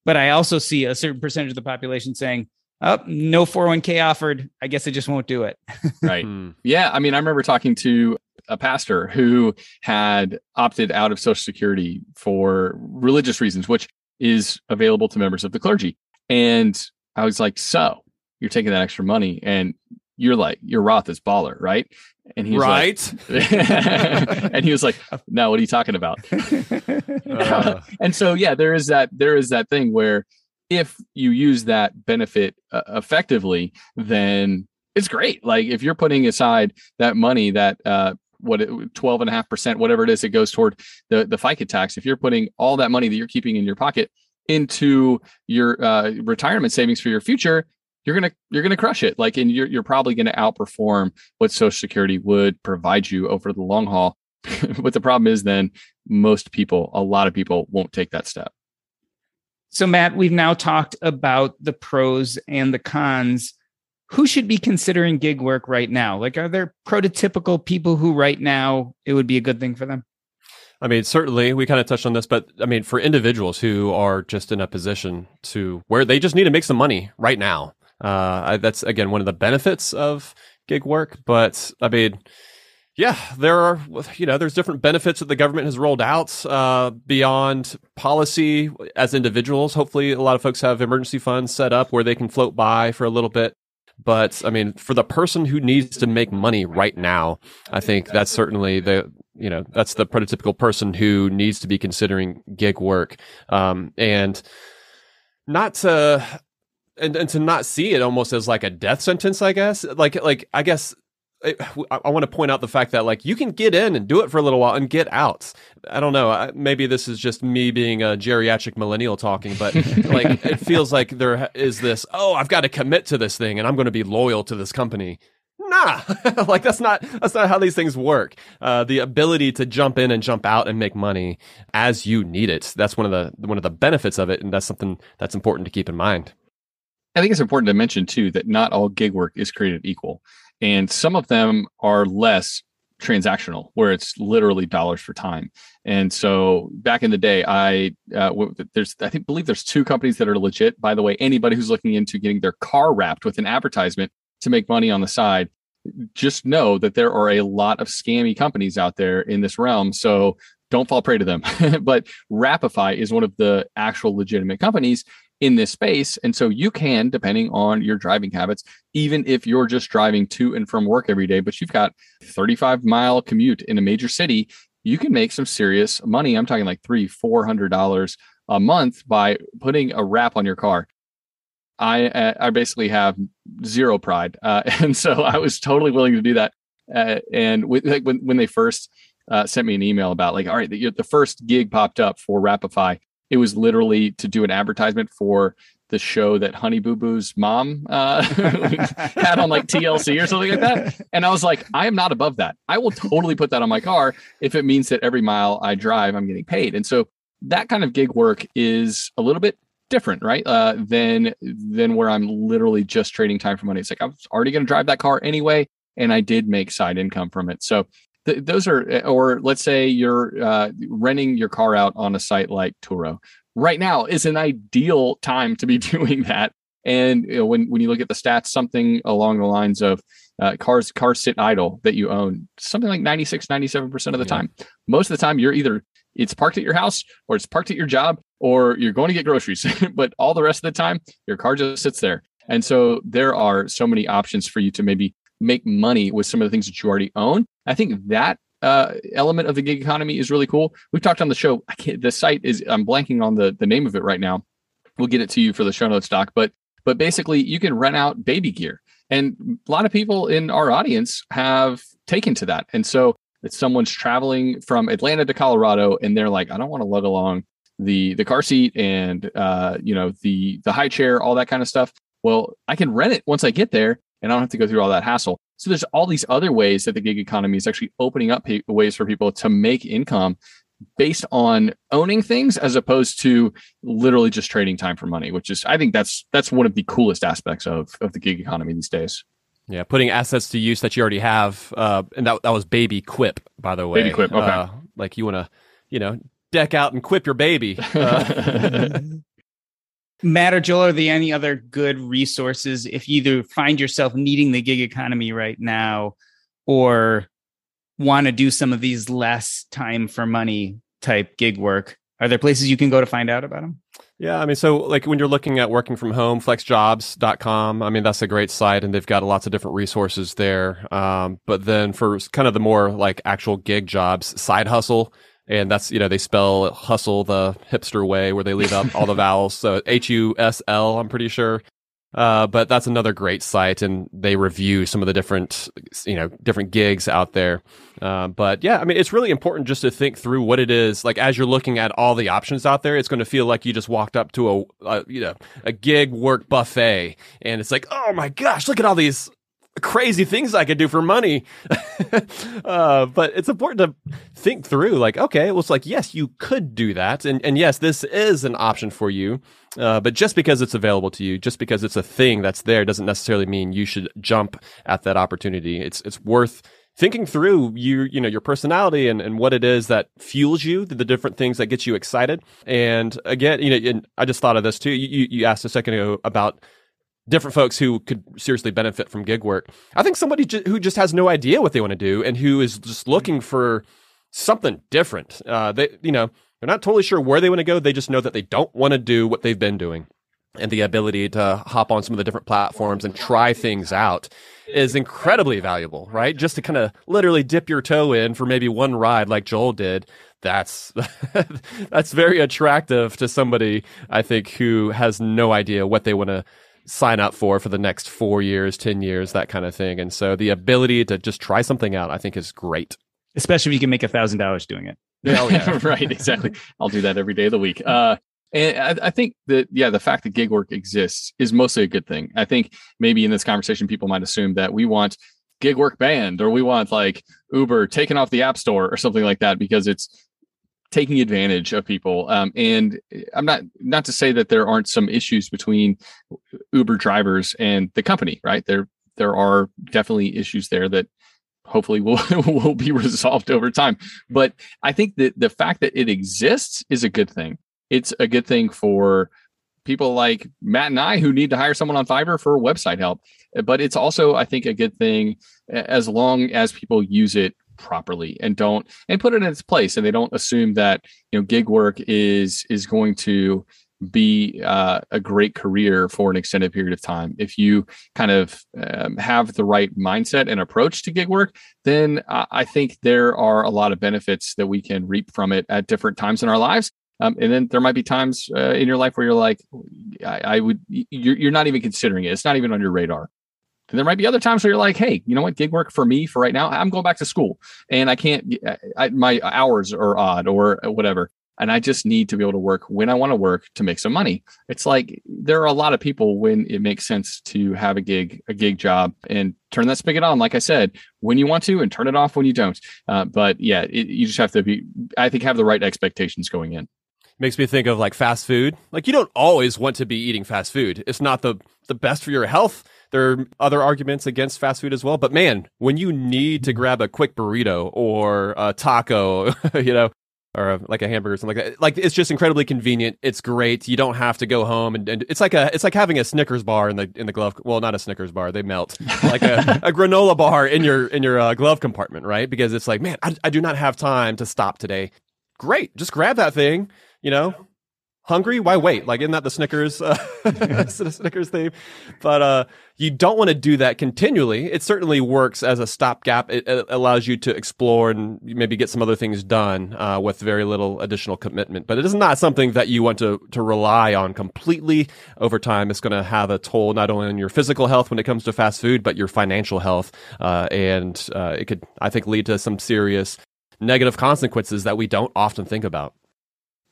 But I also see a certain percentage of the population saying, oh, no four oh one k offered. I guess I just won't do it. Right. Yeah. I mean, I remember talking to a pastor who had opted out of Social Security for religious reasons, which is available to members of the clergy. And I was like, so you're taking that extra money and you're like, your Roth is baller, right? And he was right. Like, and he was like, no, what are you talking about? Uh. And so, yeah, there is that, there is that thing where if you use that benefit uh, effectively, then it's great. Like if you're putting aside that money that, uh, what it, twelve and a half percent, whatever it is, it goes toward the, the FICA tax. If you're putting all that money that you're keeping in your pocket into your uh, retirement savings for your future, you're going to, you're going to crush it. Like, and you're, you're probably going to outperform what Social Security would provide you over the long haul. But the problem is then most people, a lot of people won't take that step. So Matt, we've now talked about the pros and the cons. Who should be considering gig work right now? Like, are there prototypical people who right now it would be a good thing for them? I mean, certainly we kind of touched on this, but I mean, for individuals who are just in a position to where they just need to make some money right now. Uh, that's, again, one of the benefits of gig work. But I mean, yeah, there are, you know, there's different benefits that the government has rolled out uh, beyond policy as individuals. Hopefully, a lot of folks have emergency funds set up where they can float by for a little bit. But I mean, for the person who needs to make money right now, I think that's certainly the, you know, that's the prototypical person who needs to be considering gig work. Um, and not to, and, and to not see it almost as like a death sentence, I guess, like, like, I guess it, I, I want to point out the fact that, like, you can get in and do it for a little while and get out. I don't know. I, maybe this is just me being a geriatric millennial talking, but like, it feels like there is this, oh, I've got to commit to this thing and I'm going to be loyal to this company. Nah, like that's not that's not how these things work. Uh, the ability to jump in and jump out and make money as you need it—that's one of the one of the benefits of it, and that's something that's important to keep in mind. I think it's important to mention too that not all gig work is created equal, and some of them are less transactional, where it's literally dollars for time. And so back in the day, I uh, w- there's I think believe there's two companies that are legit. By the way, anybody who's looking into getting their car wrapped with an advertisement to make money on the side, just know that there are a lot of scammy companies out there in this realm. So don't fall prey to them. But Wrapify is one of the actual legitimate companies in this space. And so you can, depending on your driving habits, even if you're just driving to and from work every day, but you've got a thirty-five mile commute in a major city, you can make some serious money. I'm talking like three hundred dollars, four hundred dollars a month by putting a wrap on your car. I I basically have zero pride. Uh, and so I was totally willing to do that. Uh, and with, like, when, when they first uh, sent me an email about like, all right, the, the first gig popped up for Wrapify, it was literally to do an advertisement for the show that Honey Boo Boo's mom uh, had on like T L C or something like that. And I was like, I am not above that. I will totally put that on my car if it means that every mile I drive, I'm getting paid. And so that kind of gig work is a little bit different, right? Uh, than, than where I'm literally just trading time for money. It's like, I was already going to drive that car anyway, and I did make side income from it. So th- those are, or let's say you're uh, renting your car out on a site like Turo. Right now is an ideal time to be doing that. And you know, when, when you look at the stats, something along the lines of uh, cars, cars sit idle that you own, something like ninety-six, ninety-seven percent of the yeah. time. Most of the time you're either it's parked at your house or it's parked at your job or you're going to get groceries, but all the rest of the time, your car just sits there. And so there are so many options for you to maybe make money with some of the things that you already own. I think that uh, element of the gig economy is really cool. We've talked on the show. I can't, the site is, I'm blanking on the, the name of it right now. We'll get it to you for the show notes, Doc. But, but basically, you can rent out baby gear. And a lot of people in our audience have taken to that. And so if someone's traveling from Atlanta to Colorado and they're like, I don't want to lug along the the car seat and uh, you know, the the high chair, all that kind of stuff. Well, I can rent it once I get there and I don't have to go through all that hassle. So there's all these other ways that the gig economy is actually opening up p- ways for people to make income based on owning things as opposed to literally just trading time for money, which is, I think that's that's one of the coolest aspects of of the gig economy these days. Yeah, putting assets to use that you already have, uh, and that that was Baby Quip, by the way. Baby Quip, okay. Uh, like you want to, you know, deck out and quip your baby. Uh. Matt or Joel, are there any other good resources if you either find yourself needing the gig economy right now, or want to do some of these less time for money type gig work? Are there places you can go to find out about them? Yeah, I mean, so like when you're looking at working from home, flex jobs dot com, I mean, that's a great site and they've got lots of different resources there. Um, but then for kind of the more like actual gig jobs, Side Hustle, and that's, you know, they spell hustle the hipster way where they leave up all the vowels. So H U S L, I'm pretty sure. Uh, but that's another great site, and they review some of the different, you know, different gigs out there. Uh, but yeah, I mean, it's really important just to think through what it is. Like, as you're looking at all the options out there, it's going to feel like you just walked up to a, a, you know, a gig work buffet, and it's like, oh my gosh, look at all these crazy things I could do for money. uh, but it's important to think through, like, okay, well, it's like, yes, you could do that. And, and yes, this is an option for you. Uh, but just because it's available to you, just because it's a thing that's there, doesn't necessarily mean you should jump at that opportunity. It's, it's worth thinking through you, you know, your personality and, and what it is that fuels you, the, the different things that get you excited. And again, you know, and I just thought of this too. You, you asked a second ago about different folks who could seriously benefit from gig work. I think somebody ju- who just has no idea what they want to do and who is just looking for something different. Uh, they, you know, they're not totally sure where they want to go. They just know that they don't want to do what they've been doing. And the ability to hop on some of the different platforms and try things out is incredibly valuable, right? Just to kind of literally dip your toe in for maybe one ride, like Joel did. That's that's very attractive to somebody, I think, who has no idea what they want to sign up for for the next four years, ten years, that kind of thing. And so the ability to just try something out, I think, is great. Especially if you can make a thousand dollars doing it. Oh, yeah. Right. Exactly. I'll do that every day of the week. Uh, and I, I think that, yeah, the fact that gig work exists is mostly a good thing. I think maybe in this conversation, people might assume that we want gig work banned, or we want like Uber taken off the app store or something like that, because it's taking advantage of people. Um, and I'm not, not to say that there aren't some issues between Uber drivers and the company, right? There, there are definitely issues there that hopefully will, will be resolved over time. But I think that the fact that it exists is a good thing. It's a good thing for people like Matt and I who need to hire someone on Fiverr for website help. But it's also, I think, a good thing as long as people use it properly and don't and put it in its place, and they don't assume that, you know, gig work is is going to be uh, a great career for an extended period of time. If you kind of um, have the right mindset and approach to gig work, then I, I think there are a lot of benefits that we can reap from it at different times in our lives. Um, and then there might be times uh, in your life where you're like, I, I would you're, you're not even considering it. It's not even on your radar. And there might be other times where you're like, hey, you know what? Gig work for me for right now, I'm going back to school and I can't, I, my hours are odd or whatever. And I just need to be able to work when I want to work to make some money. It's like, there are a lot of people when it makes sense to have a gig, a gig job, and turn that spigot on, like I said, when you want to, and turn it off when you don't. Uh, but yeah, it, you just have to be, I think, have the right expectations going in. Makes me think of like fast food. Like, you don't always want to be eating fast food. It's not the, the best for your health. There are other arguments against fast food as well. But man, when you need to grab a quick burrito or a taco, you know, or like a hamburger or something like that, like, it's just incredibly convenient. It's great. You don't have to go home. And, and it's like a, it's like having a Snickers bar in the, in the glove. Well, not a Snickers bar. They melt. Like a, a granola bar in your, in your uh, glove compartment, right? Because it's like, man, I, I do not have time to stop today. Great. Just grab that thing. You know, hungry? Why wait? Like, isn't that the Snickers, uh, the Snickers theme? But uh, you don't want to do that continually. It certainly works as a stopgap. It, it allows you to explore and maybe get some other things done uh, with very little additional commitment. But it is not something that you want to, to rely on completely over time. It's going to have a toll not only on your physical health when it comes to fast food, but your financial health. Uh, and uh, it could, I think, lead to some serious negative consequences that we don't often think about.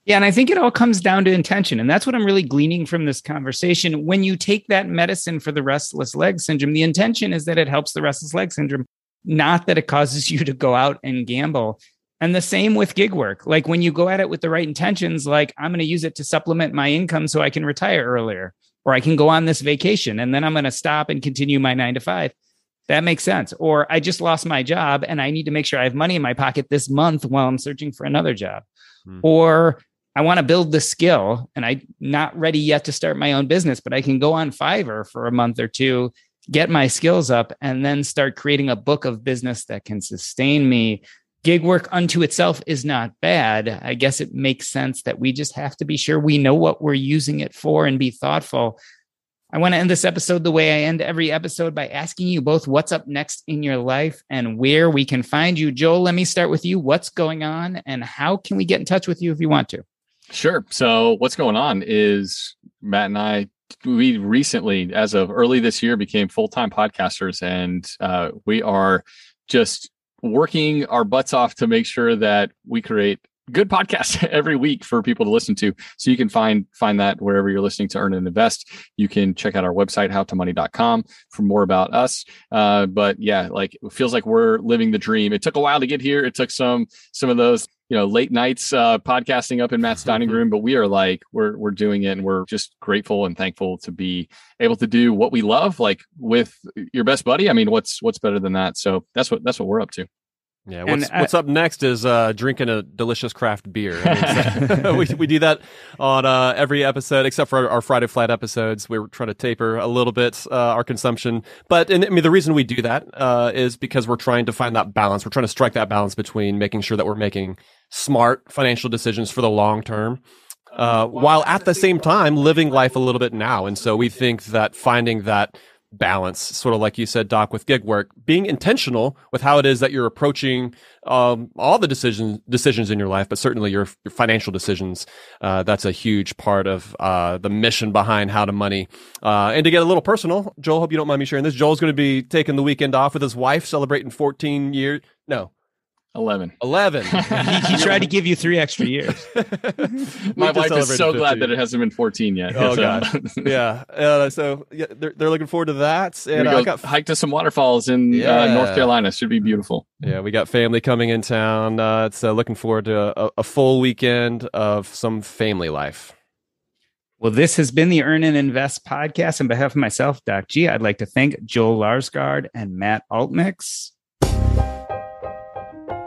Yeah, and I think it all comes down to intention. And that's what I'm really gleaning from this conversation. When you take that medicine for the restless leg syndrome, the intention is that it helps the restless leg syndrome, not that it causes you to go out and gamble. And the same with gig work. Like, when you go at it with the right intentions, like, I'm going to use it to supplement my income so I can retire earlier, or I can go on this vacation and then I'm going to stop and continue my nine to five. That makes sense. Or I just lost my job and I need to make sure I have money in my pocket this month while I'm searching for another job. Mm-hmm. Or I want to build the skill and I'm not ready yet to start my own business, but I can go on Fiverr for a month or two, get my skills up, and then start creating a book of business that can sustain me. Gig work unto itself is not bad. I guess it makes sense that we just have to be sure we know what we're using it for and be thoughtful. I want to end this episode the way I end every episode by asking you both what's up next in your life and where we can find you. Joel, let me start with you. What's going on and how can we get in touch with you if you want to? Sure. So what's going on is Matt and I we recently, as of early this year, became full-time podcasters, and uh, we are just working our butts off to make sure that we create good podcasts every week for people to listen to. So you can find find that wherever you're listening to Earn and Invest. You can check out our website, how to money dot com, for more about us. Uh, but yeah, like it feels like we're living the dream. It took a while to get here. It took some some of those you know late nights uh, podcasting up in Matt's dining room, but we are like we're we're doing it, and we're just grateful and thankful to be able to do what we love, like with your best buddy. I mean, what's what's better than that? So that's what that's what we're up to. Yeah, what's, I, what's up next is uh, drinking a delicious craft beer. I mean, so, we we do that on uh, every episode, except for our, our Friday Flat episodes. We're trying to taper a little bit uh, our consumption. But and, I mean, the reason we do that uh, is because we're trying to find that balance. We're trying to strike that balance between making sure that we're making smart financial decisions for the long term, uh, while at the same time living life a little bit now. And so we think that finding that balance, sort of like you said, Doc, with gig work, being intentional with how it is that you're approaching um, all the decisions decisions in your life, but certainly your, your financial decisions. Uh, that's a huge part of uh, the mission behind How to Money. Uh, and to get a little personal, Joel, hope you don't mind me sharing this. Joel's going to be taking the weekend off with his wife, celebrating fourteen years. No. Eleven. Eleven. he, he tried to give you three extra years. My wife is so glad that it hasn't been fourteen yet. Oh, so. God. Yeah. Uh, so yeah, they're, they're looking forward to that. And uh, go I got hike to some waterfalls in yeah. uh, North Carolina. Should be beautiful. Yeah, we got family coming in town. Uh, it's uh, looking forward to a, a full weekend of some family life. Well, this has been the Earn and Invest podcast. On behalf of myself, Doc G, I'd like to thank Joel Larsgaard and Matt Altmix.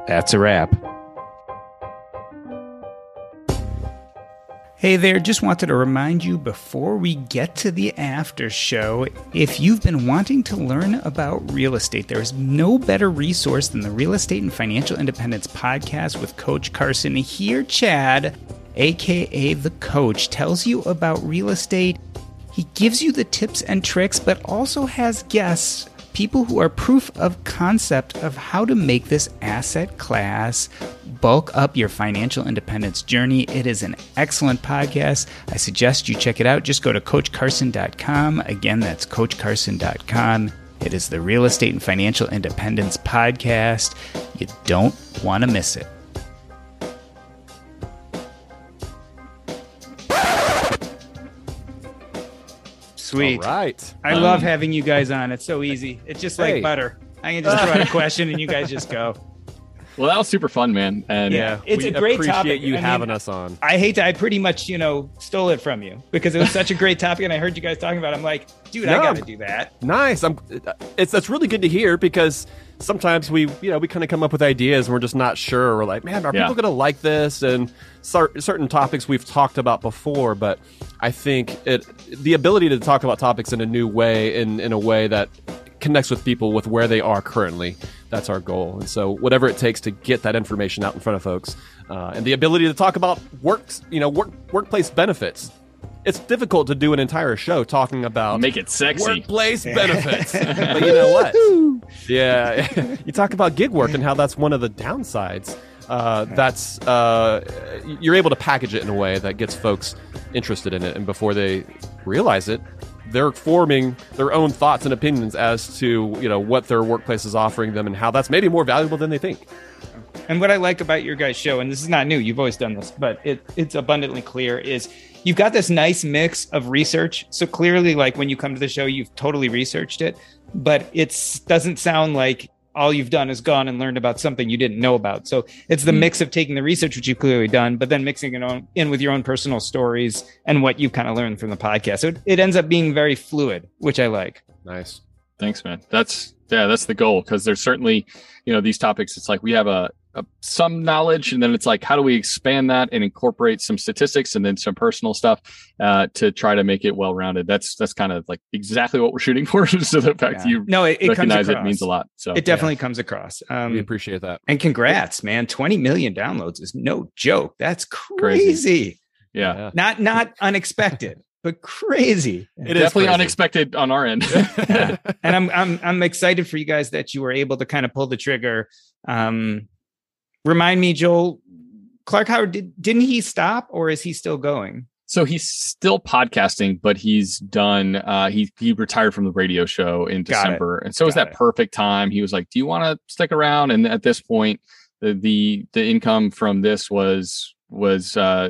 That's a wrap. Hey there, just wanted to remind you before we get to the after show, if you've been wanting to learn about real estate, there is no better resource than the Real Estate and Financial Independence podcast with Coach Carson. Here, Chad, aka The Coach, tells you about real estate. He gives you the tips and tricks, but also has guests, people who are proof of concept of how to make this asset class bulk up your financial independence journey. It is an excellent podcast. I suggest you check it out. Just go to coach carson dot com. Again, that's coach carson dot com. It is the Real Estate and Financial Independence podcast. You don't want to miss it. Sweet. All right. I um, love having you guys on. It's so easy. It's just like hey. butter. I can just throw out a question and you guys just go. Well, that was super fun, man. And yeah, it's a great topic. Appreciate you I having mean, us on. I hate that I pretty much, you know, stole it from you because it was such a great topic, and I heard you guys talking about it. I'm like, dude, no, I got to do that. Nice. I'm. It's that's really good to hear because sometimes we, you know, we kind of come up with ideas and we're just not sure. We're like, man, are yeah. people going to like this? And cer- certain topics we've talked about before, but I think it the ability to talk about topics in a new way, in in a way that connects with people with where they are currently. That's our goal. And so whatever it takes to get that information out in front of folks, uh, and the ability to talk about works, you know, work, workplace benefits. It's difficult to do an entire show talking about make it sexy workplace benefits. But you know what? Yeah. You talk about gig work and how that's one of the downsides. Uh, that's uh, you're able to package it in a way that gets folks interested in it. And before they realize it, they're forming their own thoughts and opinions as to, you know, what their workplace is offering them and how that's maybe more valuable than they think. And what I like about your guys' show, and this is not new, you've always done this, but it, it's abundantly clear, is you've got this nice mix of research. So clearly, like when you come to the show, you've totally researched it, but it doesn't sound like all you've done is gone and learned about something you didn't know about. So it's the mix of taking the research, which you've clearly done, but then mixing it on in with your own personal stories and what you've kind of learned from the podcast. So it, it ends up being very fluid, which I like. Nice. Thanks, man. That's, yeah, that's the goal. Cause there's certainly, you know, these topics, it's like we have a, a some knowledge, and then it's like, how do we expand that and incorporate some statistics and then some personal stuff uh, to try to make it well-rounded. That's, that's kind of like exactly what we're shooting for. So the fact yeah. that you no, it, it recognize it means a lot. So it definitely yeah. comes across. Um, we appreciate that. And congrats, man. twenty million downloads is no joke. That's crazy. crazy. Yeah. yeah. Not, not unexpected. But crazy. It definitely is crazy. Unexpected on our end. yeah. And I'm I'm I'm excited for you guys that you were able to kind of pull the trigger. Um, remind me, Joel, Clark Howard, did, didn't he stop or is he still going? So he's still podcasting, but he's done, uh, he he retired from the radio show in December. And so it was that perfect time. He was like, do you want to stick around? And at this point, the the, the income from this was, was, uh,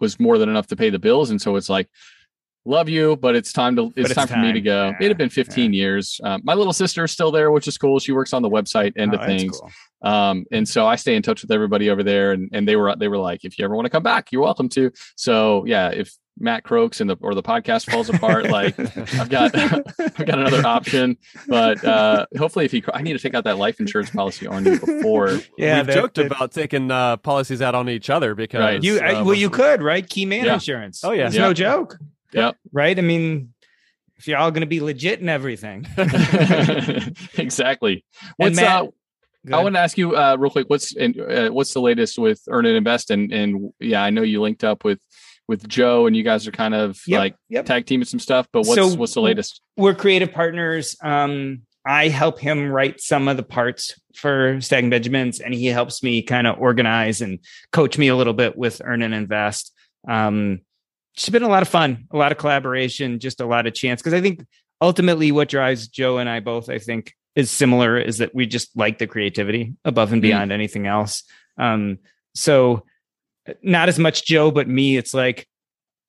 was more than enough to pay the bills. And so it's like, love you, but it's time to, it's, it's time, time for me to go. Yeah, it had been fifteen yeah. years. Um, my little sister is still there, which is cool. She works on the website end oh, of things. Cool. Um, and so I stay in touch with everybody over there, and, and they were, they were like, if you ever want to come back, you're welcome to. So yeah, if Matt croaks and the, or the podcast falls apart, like I've got, I've got another option, but, uh, hopefully if he, I need to take out that life insurance policy on you before. Yeah. We've joked about taking, uh, policies out on each other because right. you, uh, well, you could, right. Key man yeah. insurance. Oh yeah. It's yeah. no joke. Yeah. Right. I mean, if you're all going to be legit and everything. Exactly. What's Matt, uh, I want to ask you uh, real quick. What's uh, what's the latest with Earn and Invest? And and yeah, I know you linked up with with Joe, and you guys are kind of yep, like yep. tag teaming some stuff. But what's so what's the latest? We're creative partners. Um, I help him write some of the parts for Stacking and Benjamins, and he helps me kind of organize and coach me a little bit with Earn and Invest. Um, It's been a lot of fun, a lot of collaboration, just a lot of chance. Because I think ultimately what drives Joe and I both, I think, is similar is that we just like the creativity above and beyond mm. anything else. Um, so not as much Joe, but me, it's like,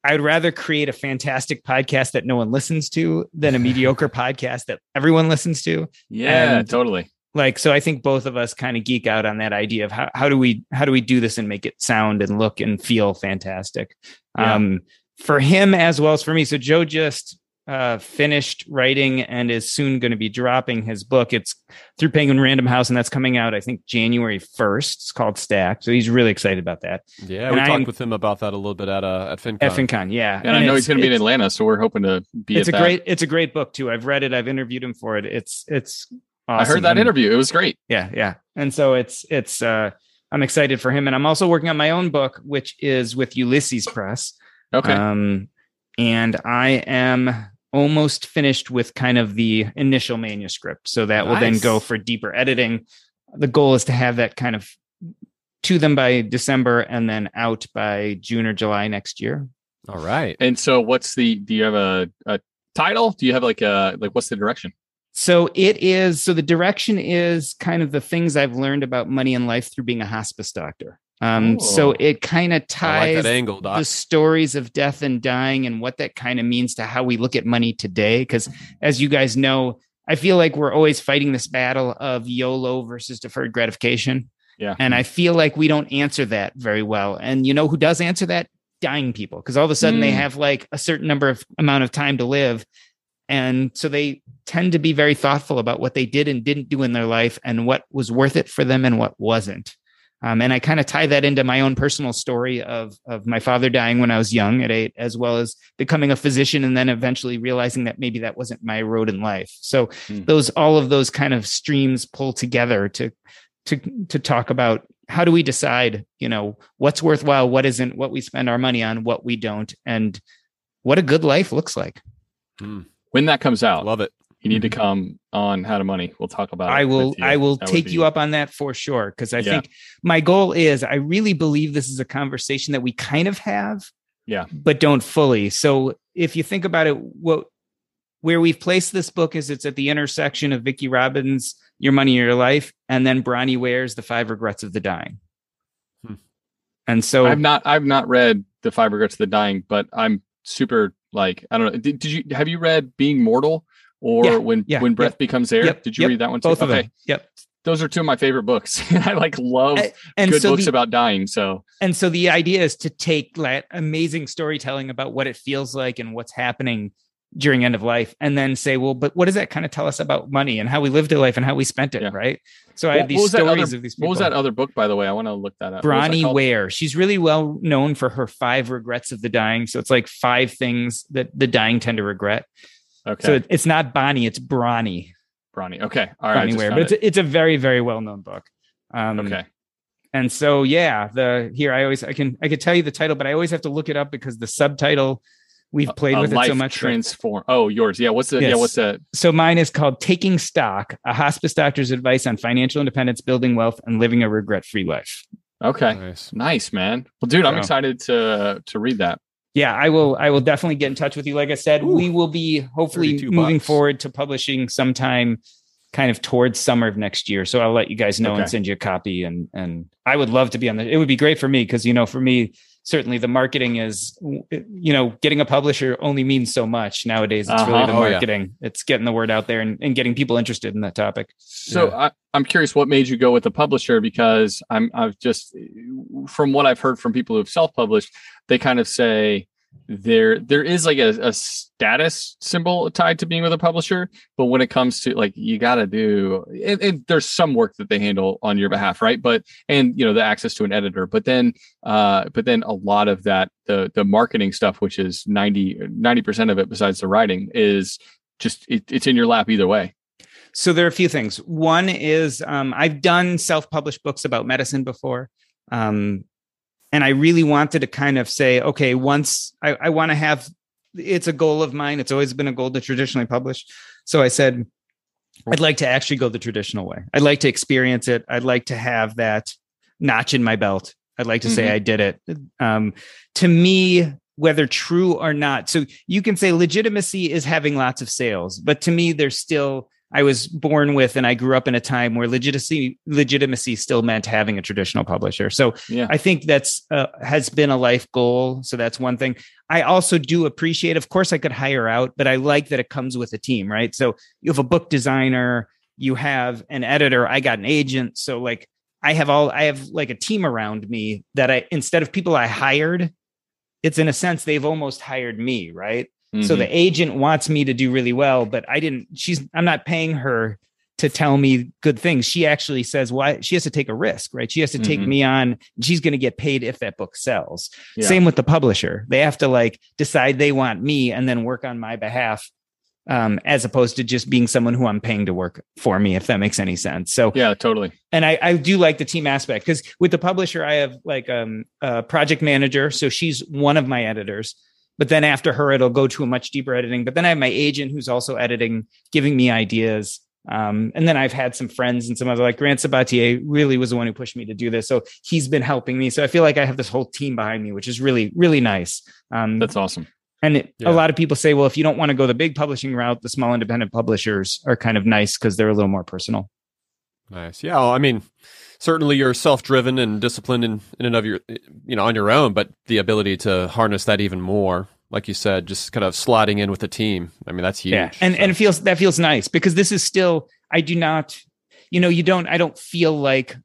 I would rather create a fantastic podcast that no one listens to than a mediocre podcast that everyone listens to. Yeah, and totally. Like, so I think both of us kind of geek out on that idea of how, how do we, how do we do this and make it sound and look and feel fantastic. Yeah. Um, for him as well as for me. So Joe just uh, finished writing and is soon going to be dropping his book. It's through Penguin Random House, and that's coming out, I think, January first. It's called Stack. So he's really excited about that. Yeah, and we I talked am, with him about that a little bit at uh, at FinCon. At FinCon, yeah. And, and I know he's going to be in Atlanta, so we're hoping to be it's at a that. Great, it's a great book, too. I've read it. I've interviewed him for it. It's it's awesome. I heard that and, interview. It was great. Yeah, yeah. And so it's it's uh, I'm excited for him. And I'm also working on my own book, which is with Ulysses Press. Okay. Um, and I am almost finished with kind of the initial manuscript. So that nice. Will then go for deeper editing. The goal is to have that kind of to them by December and then out by June or July next year. All right. And so what's the, do you have a, a title? Do you have like a, like what's the direction? So it is, so the direction is kind of the things I've learned about money and life through being a hospice doctor. Um, Ooh. So it kind of ties like angle, the stories of death and dying and what that kind of means to how we look at money today. Because as you guys know, I feel like we're always fighting this battle of YOLO versus deferred gratification. Yeah. And I feel like we don't answer that very well. And you know who does answer that? Dying people. Because all of a sudden mm. they have like a certain number of amount of time to live. And so they tend to be very thoughtful about what they did and didn't do in their life and what was worth it for them and what wasn't. Um, and I kind of tie that into my own personal story of of my father dying when I was young at eight, as well as becoming a physician and then eventually realizing that maybe that wasn't my road in life. So mm. those all of those kind of streams pull together to to to talk about how do we decide, you know, what's worthwhile, what isn't, what we spend our money on, what we don't, and what a good life looks like. Mm. When that comes out. Love it. You need to come on How to Money. We'll talk about it. I will. I will take you up on that for sure. Because I think my goal is I really believe this is a conversation that we kind of have, yeah, but don't fully. So if you think about it, what where we've placed this book is it's at the intersection of Vicky Robbins, Your Money, Your Life, and then Bronnie Ware's The Five Regrets of the Dying. Hmm. And so I've not I've not read The Five Regrets of the Dying, but I'm super like, I don't know. Did, did you have you read Being Mortal? Or yeah, when, yeah, when breath yep, becomes air. Yep, did you yep, read that one? Too? Both of okay. them. Yep. Those are two of my favorite books. I like love and, and good so books the, about dying. So, and so the idea is to take that amazing storytelling about what it feels like and what's happening during end of life and then say, well, but what does that kind of tell us about money and how we lived a life and how we spent it? Yeah. Right. So well, I have these stories other, of these people. What was that other book, by the way? I want to look that up. Bronnie Ware. She's really well known for her Five Regrets of the Dying. So it's like five things that the dying tend to regret. Okay. So it's not Bonnie, it's Bronnie. Bronnie. Okay. All right. Anywhere, but it's a, it's a very, very well-known book. Um, okay. And so, yeah, the here I always I can I could tell you the title, but I always have to look it up because the subtitle we've played a, a with it so much. Transform. But, oh, yours. Yeah. What's the? Yes. Yeah. What's that? So mine is called "Taking Stock: A Hospice Doctor's Advice on Financial Independence, Building Wealth, and Living a Regret-Free Life." Okay. Nice, nice man. Well, dude, I'm excited to to read that. yeah, I will, I will definitely get in touch with you. Like I said, Ooh, we will be hopefully moving bucks. forward to publishing sometime kind of towards summer of next year. So I'll let you guys know okay. and send you a copy. And, and I would love to be on the, it would be great for me. Cause you know, for me, certainly the marketing is, you know, getting a publisher only means so much nowadays. It's uh-huh. really the marketing. Oh, yeah. It's getting the word out there and, and getting people interested in that topic. So yeah. I, I'm curious what made you go with the publisher, because I'm, I've just, from what I've heard from people who've self-published, they kind of say, There, there is like a, a status symbol tied to being with a publisher, but when it comes to like, you got to do, and, and there's some work that they handle on your behalf, right? But and you know the access to an editor, but then, uh, but then a lot of that the the marketing stuff, which is ninety percent of it, besides the writing, is just it, it's in your lap either way. So there are a few things. One is um, I've done self-published books about medicine before. Um, And I really wanted to kind of say, okay, once I, I want to have, it's a goal of mine. It's always been a goal to traditionally publish. So I said, I'd like to actually go the traditional way. I'd like to experience it. I'd like to have that notch in my belt. I'd like to mm-hmm. say I did it. Um, to me, whether true or not. So you can say legitimacy is having lots of sales, but to me, there's still, I was born with, and I grew up in a time where legitimacy legitimacy still meant having a traditional publisher. So yeah. I think that's uh, has been a life goal. So that's one thing. I also do appreciate, of course I could hire out, but I like that it comes with a team, right? So you have a book designer, you have an editor, I got an agent. So like I have all, I have like a team around me that I, instead of people I hired, it's in a sense, they've almost hired me, right? Mm-hmm. So the agent wants me to do really well, but I didn't, she's, I'm not paying her to tell me good things. She actually says why she has to take a risk, right? She has to mm-hmm. take me on. She's going to get paid if that book sells. Yeah. Same with the publisher. They have to like decide they want me and then work on my behalf, um, as opposed to just being someone who I'm paying to work for me, if that makes any sense. So yeah, totally. And I, I do like the team aspect, because with the publisher, I have like um, a project manager. So she's one of my editors. But then after her, it'll go to a much deeper editing. But then I have my agent who's also editing, giving me ideas. Um, and then I've had some friends and some other, like Grant Sabatier really was the one who pushed me to do this. So he's been helping me. So I feel like I have this whole team behind me, which is really, really nice. Um, That's awesome. And it, yeah. a lot of people say, well, if you don't want to go the big publishing route, the small independent publishers are kind of nice because they're a little more personal. Nice. Yeah. Well, I mean, certainly you're self-driven and disciplined in, in and of your, you know, on your own, but the ability to harness that even more, like you said, just kind of slotting in with the team. I mean, that's huge. Yeah. And, so. and it feels, that feels nice because this is still, I do not, you know, you don't, I don't feel like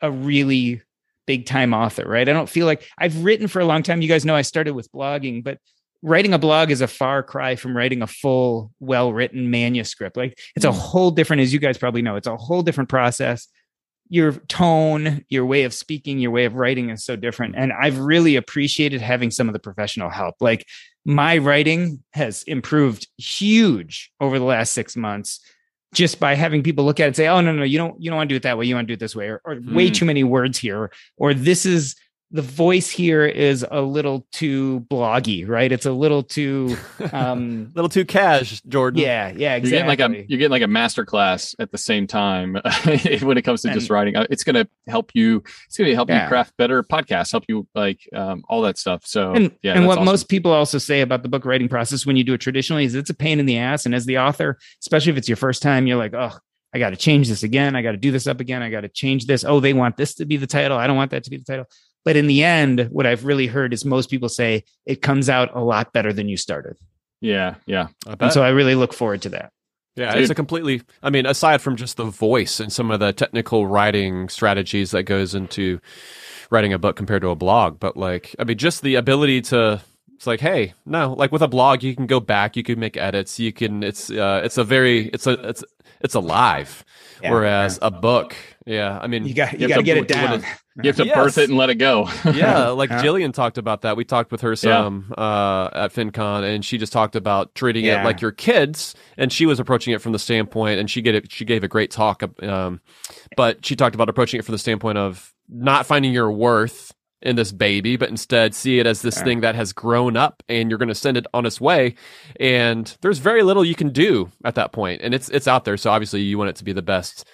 a really big time author, right? I don't feel like I've written for a long time. You guys know I started with blogging, but writing a blog is a far cry from writing a full, well-written manuscript. Like it's a whole different, as you guys probably know, it's a whole different process. Your tone, your way of speaking, your way of writing is so different. And I've really appreciated having some of the professional help. Like my writing has improved huge over the last six months just by having people look at it and say, oh, no, no, you don't, you don't want to do it that way. You want to do it this way, or, or mm. way too many words here, or this is, the voice here is a little too bloggy, right? It's a little too... Um, a little too cash, Jordan. Yeah, yeah, exactly. You're getting like a, you're getting like a masterclass at the same time when it comes to and, just writing. It's going to help you It's going to help yeah. you craft better podcasts, help you like um, all that stuff. So, And, yeah, and what awesome. most people also say about the book writing process when you do it traditionally is it's a pain in the ass. And as the author, especially if it's your first time, you're like, oh, I got to change this again. I got to do this up again. I got to change this. Oh, they want this to be the title. I don't want that to be the title. But in the end, what I've really heard is most people say it comes out a lot better than you started. Yeah, yeah. And so I really look forward to that. Yeah, Dude. It's a completely, I mean, aside from just the voice and some of the technical writing strategies that goes into writing a book compared to a blog, but like, I mean, just the ability to, it's like, hey, no, like with a blog, you can go back, you can make edits, you can, it's, uh, it's a very, it's a, it's, it's alive. Yeah, Whereas yeah. a book, yeah, I mean, you got, you, you got to get it down. It, you have to yes. birth it and let it go. yeah, like huh? Jillian talked about that. We talked with her some yeah. uh, at FinCon, and she just talked about treating yeah. it like your kids. And she was approaching it from the standpoint, and she get it, she gave a great talk, um, but she talked about approaching it from the standpoint of not finding your worth in this baby, but instead see it as this yeah. thing that has grown up and you're going to send it on its way. And there's very little you can do at that point. And it's, it's out there. So obviously you want it to be the best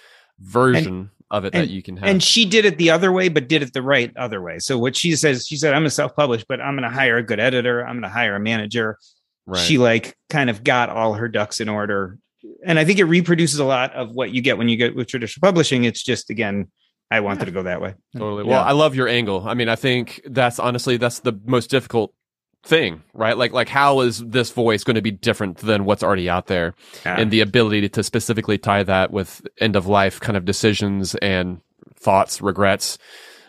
version of it and, that you can have. And she did it the other way, but did it the right other way. So what she says, she said, I'm a self-published, but I'm going to hire a good editor. I'm going to hire a manager. Right. She like kind of got all her ducks in order. And I think it reproduces a lot of what you get when you get with traditional publishing. It's just, again, I wanted yeah. to go that way. Totally. Well, yeah. I love your angle. I mean, I think that's honestly, that's the most difficult thing, right? Like, like how is this voice going to be different than what's already out there? Yeah. And the ability to specifically tie that with end of life kind of decisions and thoughts, regrets.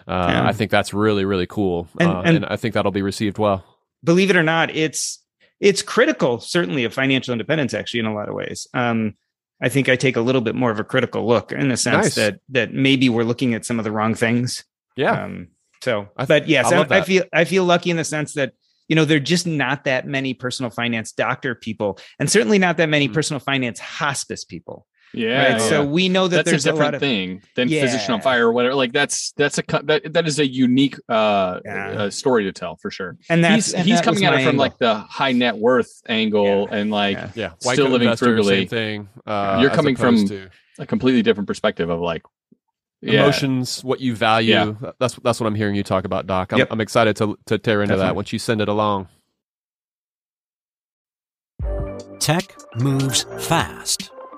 Uh, yeah. I think that's really, really cool. And, uh, and, and I think that'll be received well. Believe it or not, it's, it's critical, certainly, of financial independence, actually, in a lot of ways. Um, I think I take a little bit more of a critical look in the sense nice. that that maybe we're looking at some of the wrong things. Yeah. Um, so, I th- but yes, I, I, I feel I feel lucky in the sense that, you know, there are just not that many personal finance doctor people, and certainly not that many mm-hmm. personal finance hospice people. Yeah, right? yeah. So we know that that's there's a different a lot of, thing than yeah. Physician on Fire or whatever. Like that's that's a that, that is a unique uh, yeah. uh, story to tell for sure. And that's he's, and he's that coming at it from angle. like the high net worth angle yeah. and like yeah. Yeah. still living frugally. Thing, uh, You're coming from to... a completely different perspective of like yeah. emotions, what you value. Yeah. That's that's what I'm hearing you talk about, Doc. I'm, yep. I'm excited to to tear into Definitely. that once you send it along. Tech moves fast.